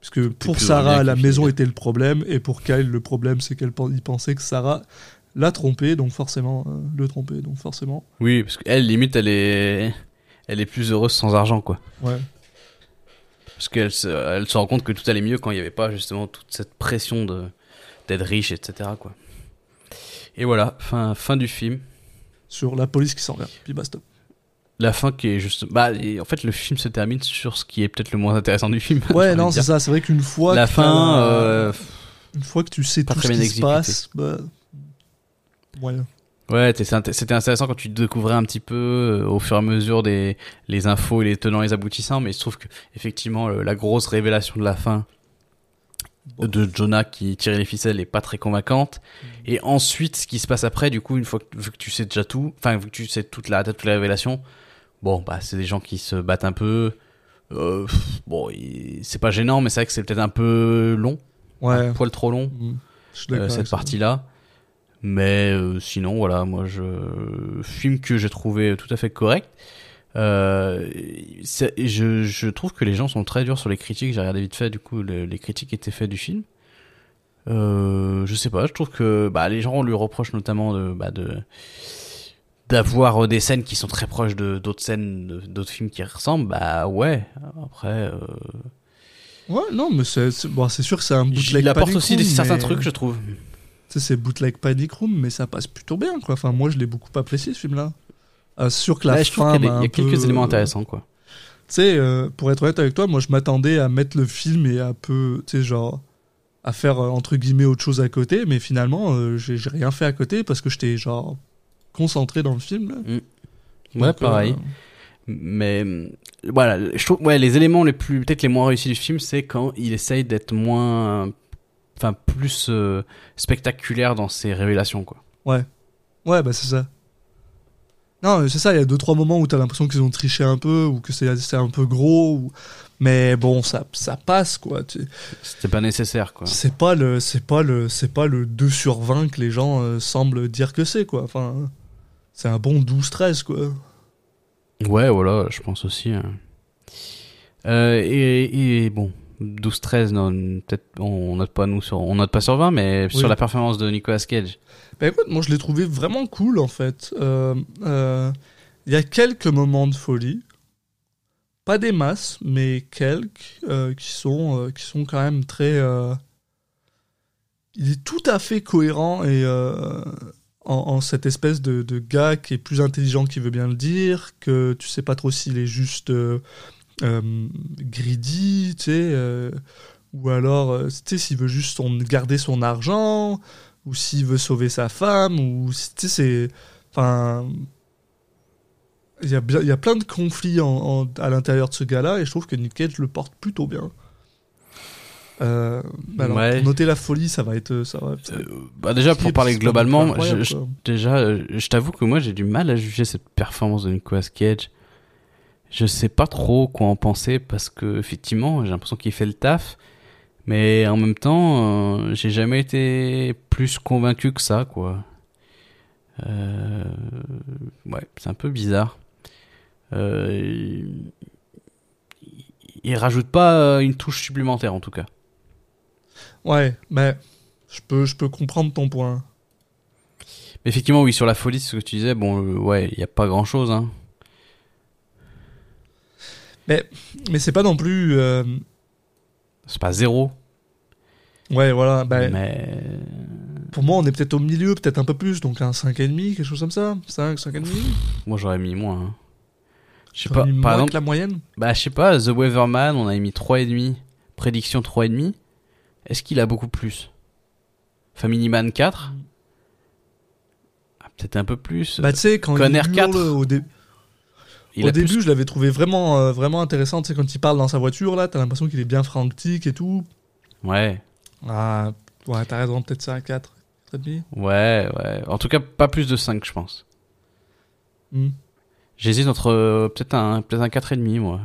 Parce que pour Sarah, la maison était le problème, et pour Kyle, le problème, c'est qu'il pensait que Sarah l'a trompé, donc forcément, le trompé, donc forcément. Oui, parce qu'elle, limite, elle est plus heureuse sans argent, quoi. Ouais. Parce qu'elle se rend compte que tout allait mieux quand il n'y avait pas, justement, toute cette pression d'être riche, etc., quoi. Et voilà, fin du film. Sur la police qui s'en vient, puis bah stop. La fin qui est juste... Bah, en fait, le film se termine sur ce qui est peut-être le moins intéressant du film. Ouais, non, c'est ça. C'est vrai qu'une fois... La fin... Une fois que tu sais tout ce qui se passe... Bah... Ouais. Ouais, c'était intéressant quand tu découvrais un petit peu au fur et à mesure les infos et les tenants et les aboutissants, mais il se trouve qu'effectivement, la grosse révélation de la fin de Jonah qui tirait les ficelles est pas très convaincante. Et ensuite, ce qui se passe après, du coup, une fois que, vu que tu sais déjà tout, enfin, vu que tu sais toutes les révélations... Bon, bah, c'est des gens qui se battent un peu. Bon, c'est pas gênant, mais c'est vrai que c'est peut-être un peu long. Ouais. Un poil trop long. Mmh. Cette partie-là. Mais sinon, voilà, moi, film que j'ai trouvé tout à fait correct. Je trouve que les gens sont très durs sur les critiques. J'ai regardé vite fait, du coup, les critiques qui étaient faites du film. Je sais pas, je trouve que bah, les gens, on lui reproche notamment d'avoir des scènes qui sont très proches d'autres scènes, d'autres films qui ressemblent, bah ouais, après... Ouais, non, mais bon, c'est sûr que c'est un bootleg Panic Room. Il apporte aussi certains trucs, je trouve. C'est bootleg Panic Room, mais ça passe plutôt bien, quoi. Enfin, moi, je l'ai beaucoup apprécié, ce film-là. C'est sûr que la fin... Il y a quelques éléments intéressants, quoi. Tu sais, pour être honnête avec toi, moi, je m'attendais à mettre le film et à peu... Tu sais, genre... à faire, entre guillemets, autre chose à côté, mais finalement, j'ai rien fait à côté parce que j'étais, genre... concentré dans le film là. Mmh. Ouais, donc, pareil. Mais voilà, je trouve ouais, les éléments peut-être les moins réussis du film, c'est quand il essaye d'être moins enfin plus spectaculaire dans ses révélations, quoi. Ouais. Ouais, bah c'est ça. Non, c'est ça, il y a 2-3 moments où tu as l'impression qu'ils ont triché un peu ou que c'est un peu gros ou... mais bon, ça passe, quoi. C'était pas nécessaire, quoi. C'est pas le 2 sur 20 que les gens semblent dire que c'est, quoi. Enfin, c'est un bon 12-13, quoi. Ouais, voilà, je pense aussi. Hein. Et bon, 12-13, non, peut-être on note pas sur 20, mais oui. Sur la performance de Nicolas Cage. Bah écoute, moi je l'ai trouvé vraiment cool, en fait. Y a quelques moments de folie, pas des masses, mais quelques, qui sont quand même très... Il est tout à fait cohérent et... En cette espèce de gars qui est plus intelligent, qui veut bien le dire, que tu sais pas trop s'il est juste greedy, tu sais, ou alors, tu sais, s'il veut juste garder son argent, ou s'il veut sauver sa femme, ou, tu sais, c'est... Enfin... Il y a plein de conflits à l'intérieur de ce gars-là, et je trouve que Nick Cage le porte plutôt bien. Alors, ouais. Pour noter la folie, ça va être... Bah déjà pour parler globalement, je t'avoue que moi j'ai du mal à juger cette performance de Nicolas Cage. Je sais pas trop quoi en penser parce que effectivement j'ai l'impression qu'il fait le taf, mais en même temps j'ai jamais été plus convaincu que ça, quoi. Ouais, c'est un peu bizarre. Il rajoute pas une touche supplémentaire en tout cas. Ouais, mais je peux comprendre ton point. Mais effectivement, oui, sur la folie, ce que tu disais, bon, ouais, il n'y a pas grand-chose. Hein. Mais c'est pas non plus... C'est pas zéro. Ouais, voilà. Bah, mais... Pour moi, on est peut-être au milieu, peut-être un peu plus, donc un 5,5, quelque chose comme ça. 5,5. Moi, j'aurais mis moins. Hein. Je sais pas, par exemple, la moyenne. Bah, je sais pas, The Weatherman, on a mis 3,5. Prédiction 3,5. Est-ce qu'il a beaucoup plus? Family Man 4. Ah, peut-être un peu plus. Bah, tu sais, quand Conner il 4. Au début, je l'avais trouvé vraiment, vraiment intéressant. Tu sais, quand il parle dans sa voiture, là, t'as l'impression qu'il est bien frantic et tout. Ouais. Ah, ouais, t'as raison, peut-être ça à 4. t'as dit ? Ouais. En tout cas, pas plus de 5, je pense. J'hésite entre peut-être un 4,5, moi.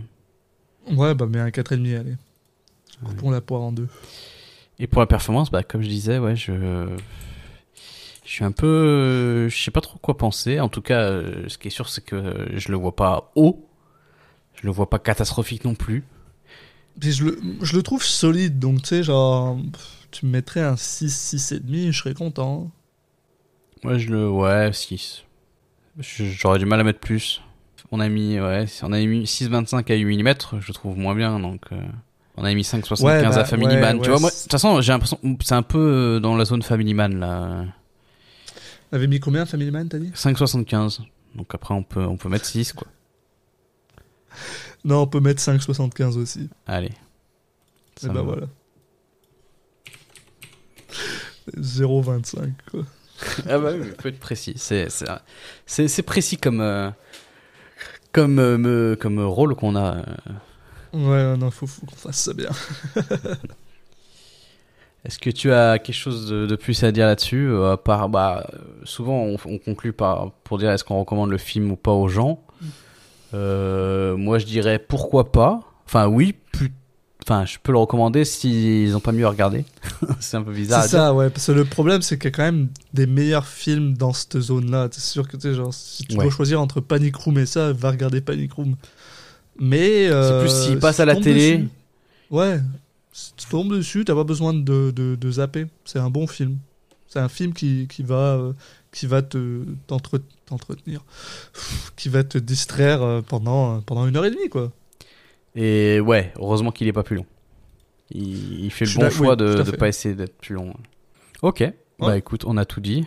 Ouais, bah, mais un 4,5, allez. Coupons la poire en deux. Et pour la performance, bah, comme je disais, ouais, je suis un peu... je sais pas trop quoi penser. En tout cas, ce qui est sûr, c'est que je le vois pas haut. Je le vois pas catastrophique non plus. Puis je le trouve solide, donc tu sais, genre... Tu me mettrais un 6,5, je serais content. Ouais, 6. J'aurais du mal à mettre plus. On a mis 6,25 à 8mm, je trouve moins bien, donc... On a mis 5,75 à Family Man. Tu vois, moi, de toute façon, j'ai l'impression que c'est un peu dans la zone Family Man, là. On avait mis combien, Family Man, t'as dit ? 5,75. Donc après, on peut mettre 6, quoi. Non, on peut mettre 5,75 aussi. Allez. Et ben voilà. 0,25, quoi. Ah bah oui, faut être précis. C'est précis comme rôle qu'on a... Ouais, non, faut qu'on fasse ça bien. Est-ce que tu as quelque chose de plus à dire là-dessus souvent, on conclut pour dire est-ce qu'on recommande le film ou pas aux gens. Moi, je dirais pourquoi pas. Enfin, oui, je peux le recommander s'ils n'ont pas mieux à regarder. C'est un peu bizarre. C'est ça, ouais. Parce que le problème, c'est qu'il y a quand même des meilleurs films dans cette zone-là. C'est sûr que si tu dois choisir entre Panic Room et ça, va regarder Panic Room. Mais c'est plus s'il passe à la télé. Dessus. Ouais, si tu tombes dessus, t'as pas besoin de zapper. C'est un bon film. C'est un film qui va t'entretenir, qui va te distraire pendant 1h30, quoi. Et ouais, heureusement qu'il est pas plus long. Il fait le bon choix de pas essayer d'être plus long. Ok, bah écoute, on a tout dit.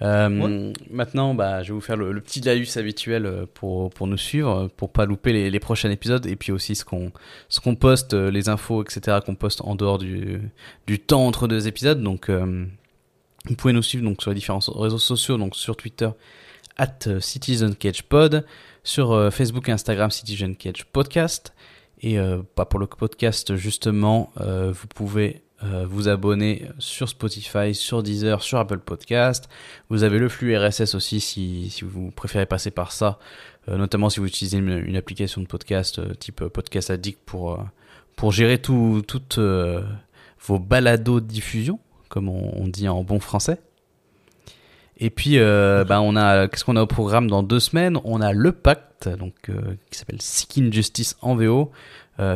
Maintenant, je vais vous faire le petit laïus habituel pour nous suivre, pour pas louper les prochains épisodes, et puis aussi ce qu'on poste, les infos, etc., qu'on poste en dehors du temps entre deux épisodes. Donc, vous pouvez nous suivre donc sur les différents réseaux sociaux, donc sur Twitter @citizencagepod, sur Facebook et Instagram citizencagepodcast, et pour le podcast justement, vous pouvez vous abonner sur Spotify, sur Deezer, sur Apple Podcast. Vous avez le flux RSS aussi si vous préférez passer par ça, notamment si vous utilisez une application de podcast type Podcast Addict pour gérer toutes vos balados de diffusion, comme on dit en bon français. Et puis, qu'est-ce qu'on a au programme dans 2 semaines ? On a Le Pacte, donc, qui s'appelle Seeking Justice en VO,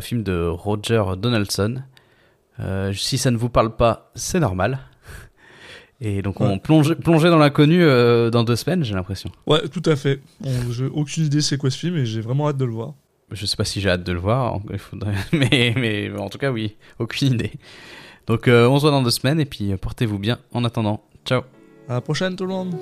film de Roger Donaldson. Si ça ne vous parle pas, c'est normal. Et donc on plongeait dans l'inconnu dans 2 semaines, j'ai l'impression. Ouais, tout à fait. J'ai aucune idée c'est quoi ce film et j'ai vraiment hâte de le voir. Je sais pas si j'ai hâte de le voir, mais en tout cas oui, aucune idée. Donc on se voit dans 2 semaines et puis portez-vous bien en attendant. Ciao. À la prochaine tout le monde.